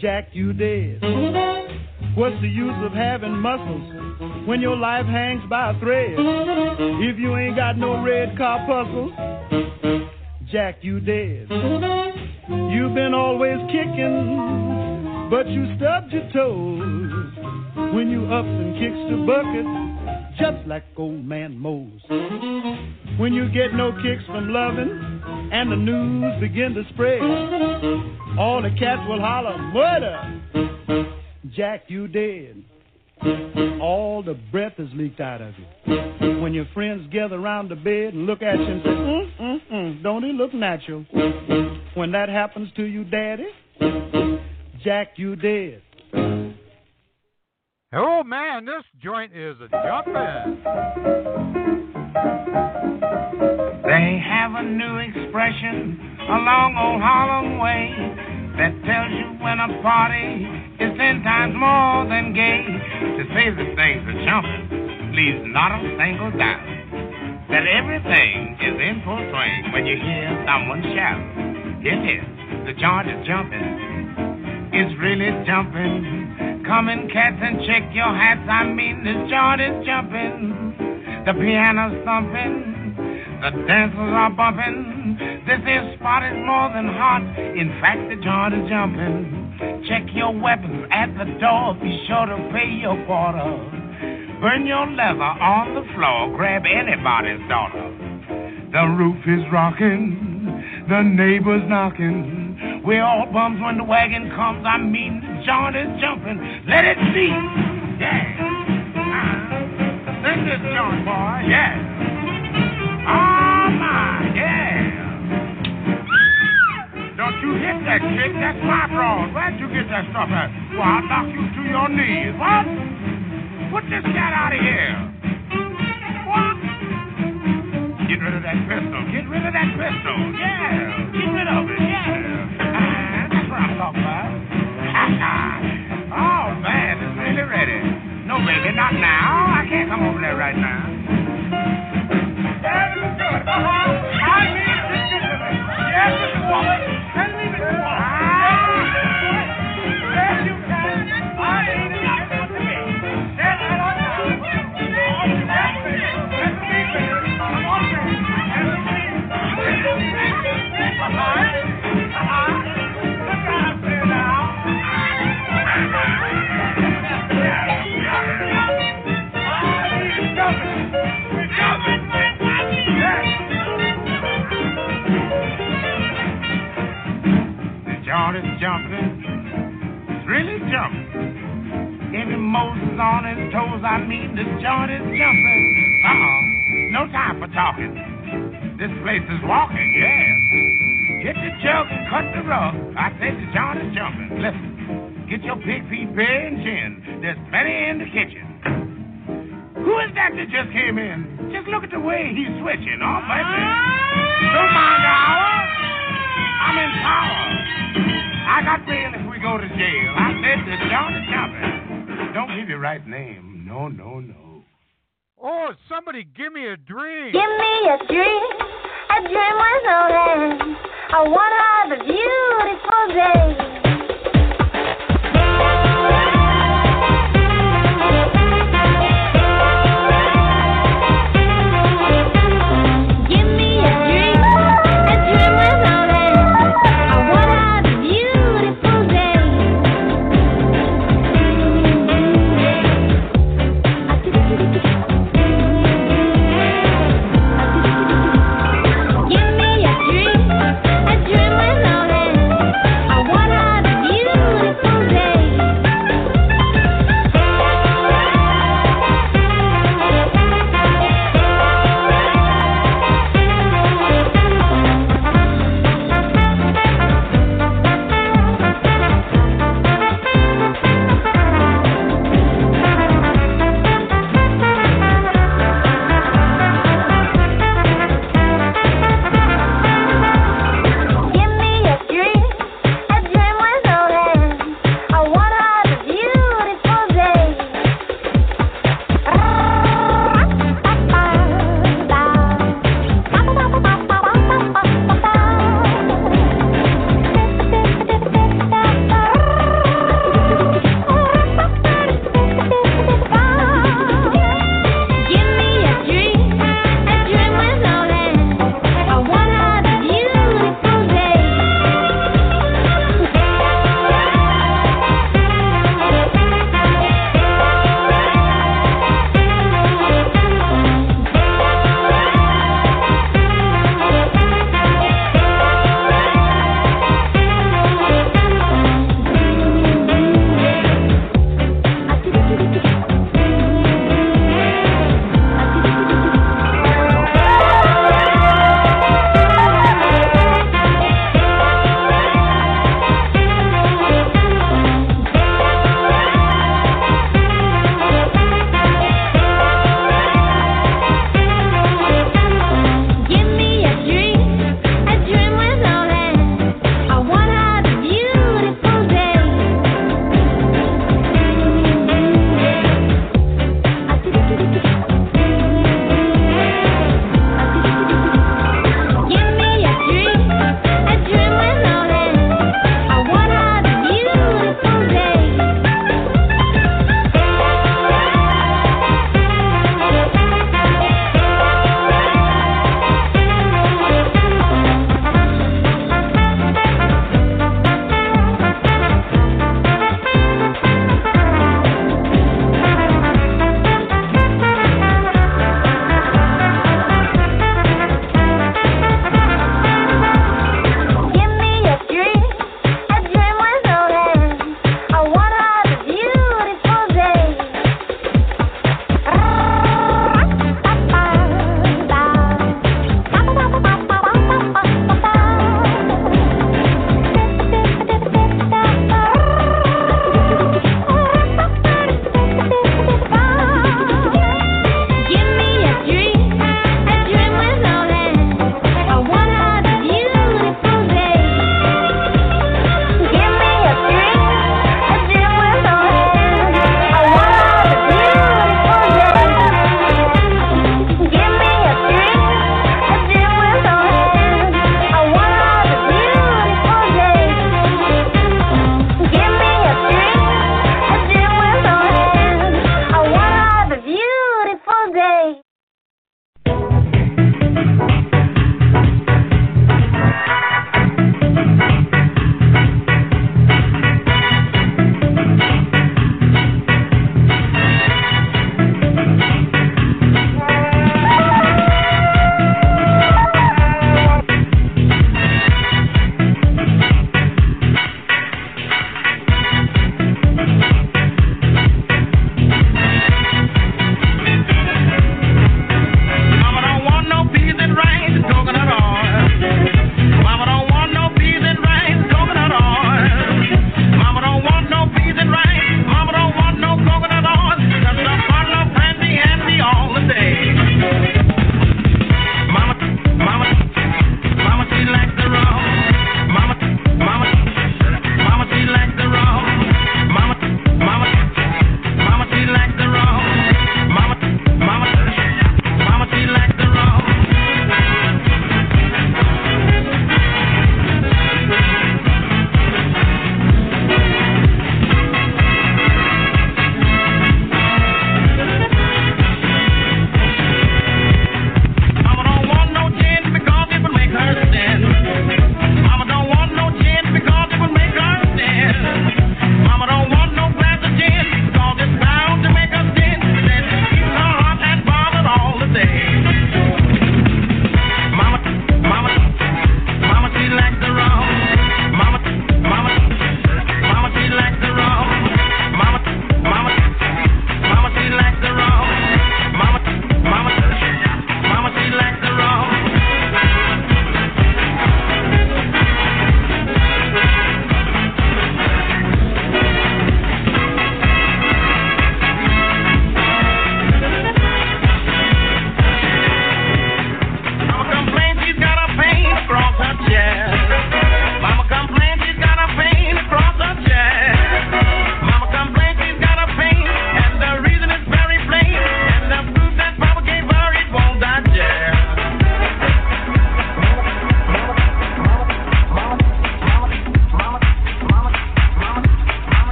Jack, you dead. What's the use of having muscles when your life hangs by a thread? If you ain't got no red corpuscles, Jack, you dead. You've been always kicking, but you stubbed your toes when you ups and kicks the bucket, just like old man Mose. When you get no kicks from loving and the news begin to spread, all the cats will holler, murder, Jack, you dead. All the breath is leaked out of you. When your friends gather around the bed and look at you and say, mm, mm, mm, don't he look natural? When that happens to you, Daddy, Jack, you dead. Oh, man, this joint is a jumpin'. They have a new expression along old Harlem way that tells you when a party is ten times more than gay. To say that things are jumping leaves not a single doubt that everything is in full swing when you hear someone shout. It is, the joint is jumping, it's really jumping. Come in, cats, and check your hats. I mean, the joint is jumping, the piano's thumping, the dancers are bumping. This is spot is more than hot. In fact, the joint is jumping. Check your weapons at the door. Be sure to pay your quarter. Burn your leather on the floor. Grab anybody's daughter. The roof is rocking. The neighbors knocking. We're all bums when the wagon comes. I mean, the joint is jumping. Let it be. Yeah. Uh, sing this joint, boy. Yeah. Oh, my, yeah. Don't you hit that chick, that's my broad. Where'd you get that stuff at? Well, I'll knock you to your knees. What? Put this cat out of here. What? Get rid of that pistol. Get rid of that pistol. Yeah. Get rid of it. Yeah. Uh, that's what I'm talking about. Oh, man, it's really ready. No, baby, not now. I can't come over there right now. Jumping, it's really jumping. Every Moses on his toes, I mean, the joint is jumping. Uh-uh, no time for talking. This place is walking, yes. Get the jug and cut the rug. I said the joint is jumping. Listen, get your pig feet, beer, and gin. There's plenty in the kitchen. Who is that that just came in? Just look at the way he's switching. Oh, baby. Don't mind the hour. I'm in power. I got bail if we go to jail. I said the joint is jumping. Don't give your right name. No, no, no. Oh, somebody give me a dream. Give me a dream. A dream was only a one of the beautiful days. Give me a dream, a dream was lonely. I wanna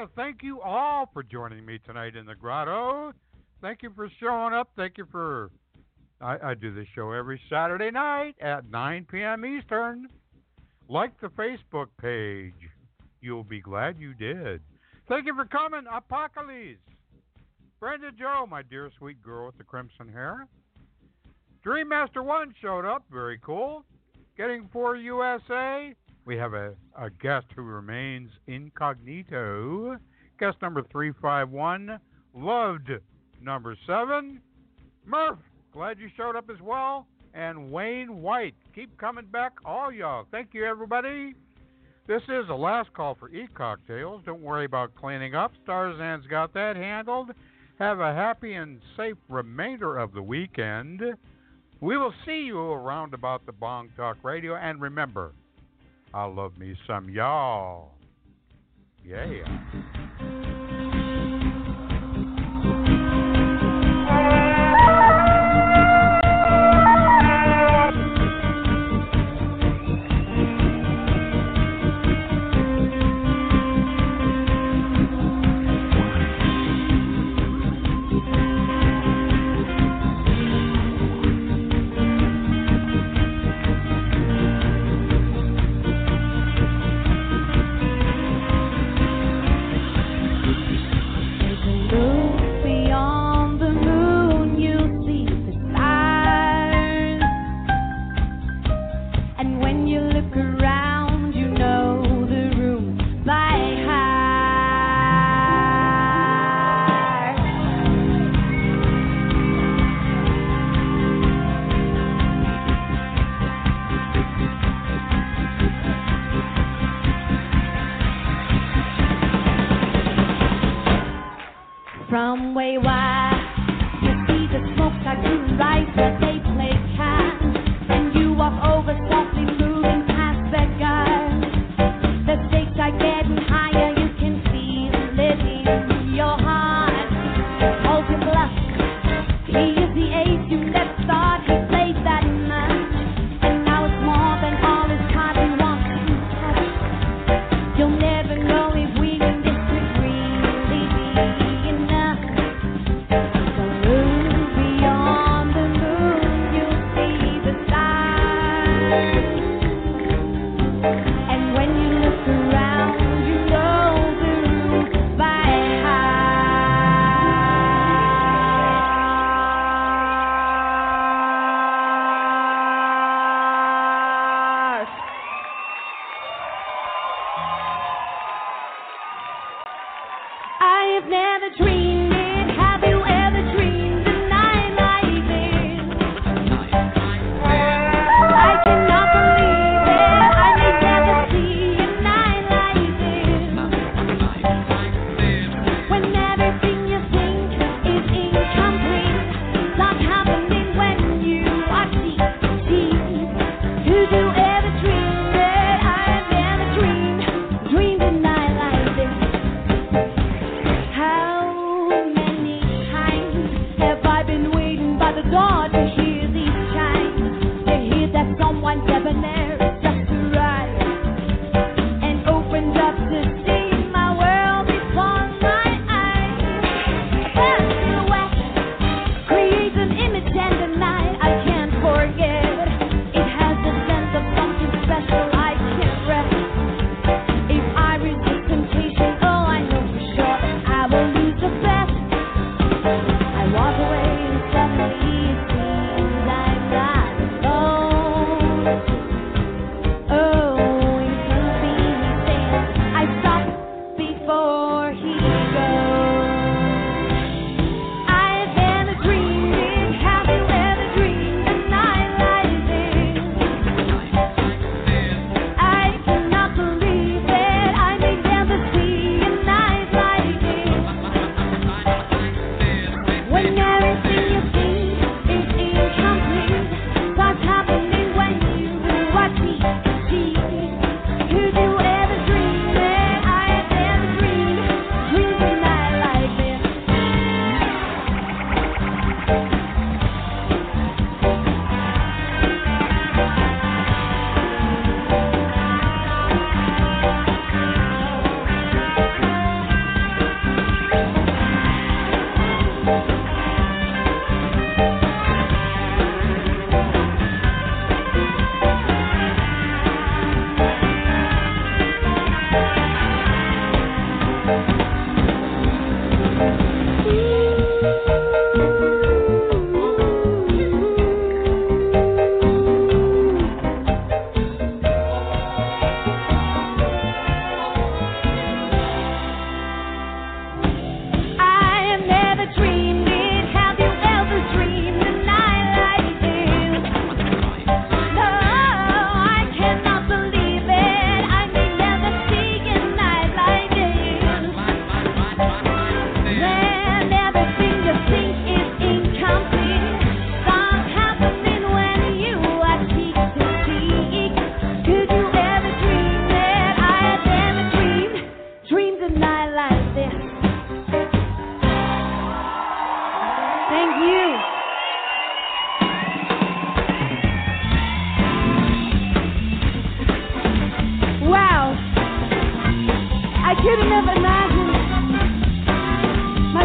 want to thank you all for joining me tonight in the Grotto. Thank you for showing up. Thank you for... I, I do this show every Saturday night at nine p.m. Eastern. Like the Facebook page. You'll be glad you did. Thank you for coming, Apocalypse. Brenda Joe, my dear sweet girl with the crimson hair. Dream Master One showed up. Very cool. Getting for U S A. We have a, a guest who remains incognito. Guest number three five one. Loved number seven. Murph, glad you showed up as well. And Wayne White. Keep coming back, all y'all. Thank you, everybody. This is the last call for E-cocktails. Don't worry about cleaning up. Starzan's got that handled. Have a happy and safe remainder of the weekend. We will see you around about the Bong Talk Radio. And remember, I love me some y'all. Yeah. From way wide to see the smoke I do right, but they play cat, and you walk over softly moving past that guy. The stakes are getting higher, you can feel it in your heart. Hold your bluff, he is the ace you never thought he played that much, and now it's more than all his cotton wants to touch. You'll never know if we can disagree.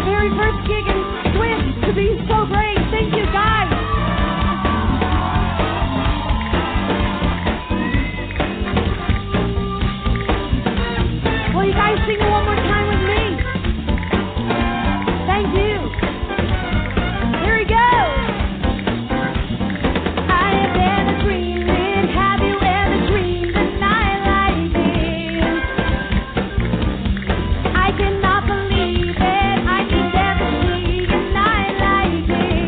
very first gig in Twin to be so great. Thank you, guys. Will you guys sing it one more time with me? Thank you. Here we go. I have had a dream, and have you had a dream that night like this? I cannot believe that I could ever see a night like this.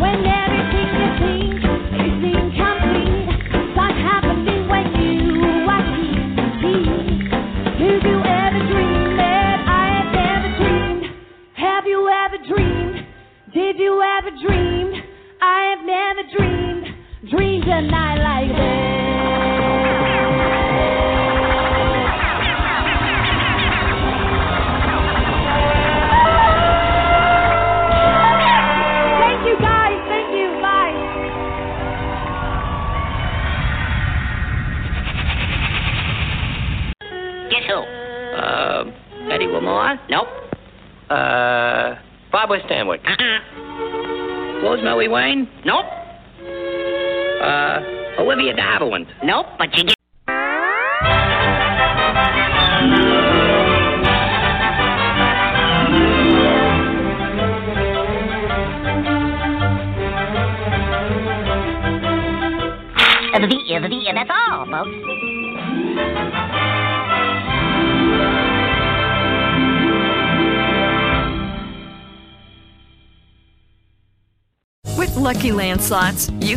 When everything you think is incomplete, starts happening when you are in the dream. Did you ever dream that I have ever dreamed? Have you ever dreamed? Did you ever dream? I have never dreamed, dreamed a night like this. Thank you, guys. Thank you. Bye. Guess who? Uh, Eddie Wilmore? Nope. Uh, Barbara Stanwyck. Uh-uh. Rose Mary Wayne? Nope. Uh, Olivia de Havilland? Nope, but you get. Uh, the V, uh, the V, and that's all, folks. With Lucky Land Slots, you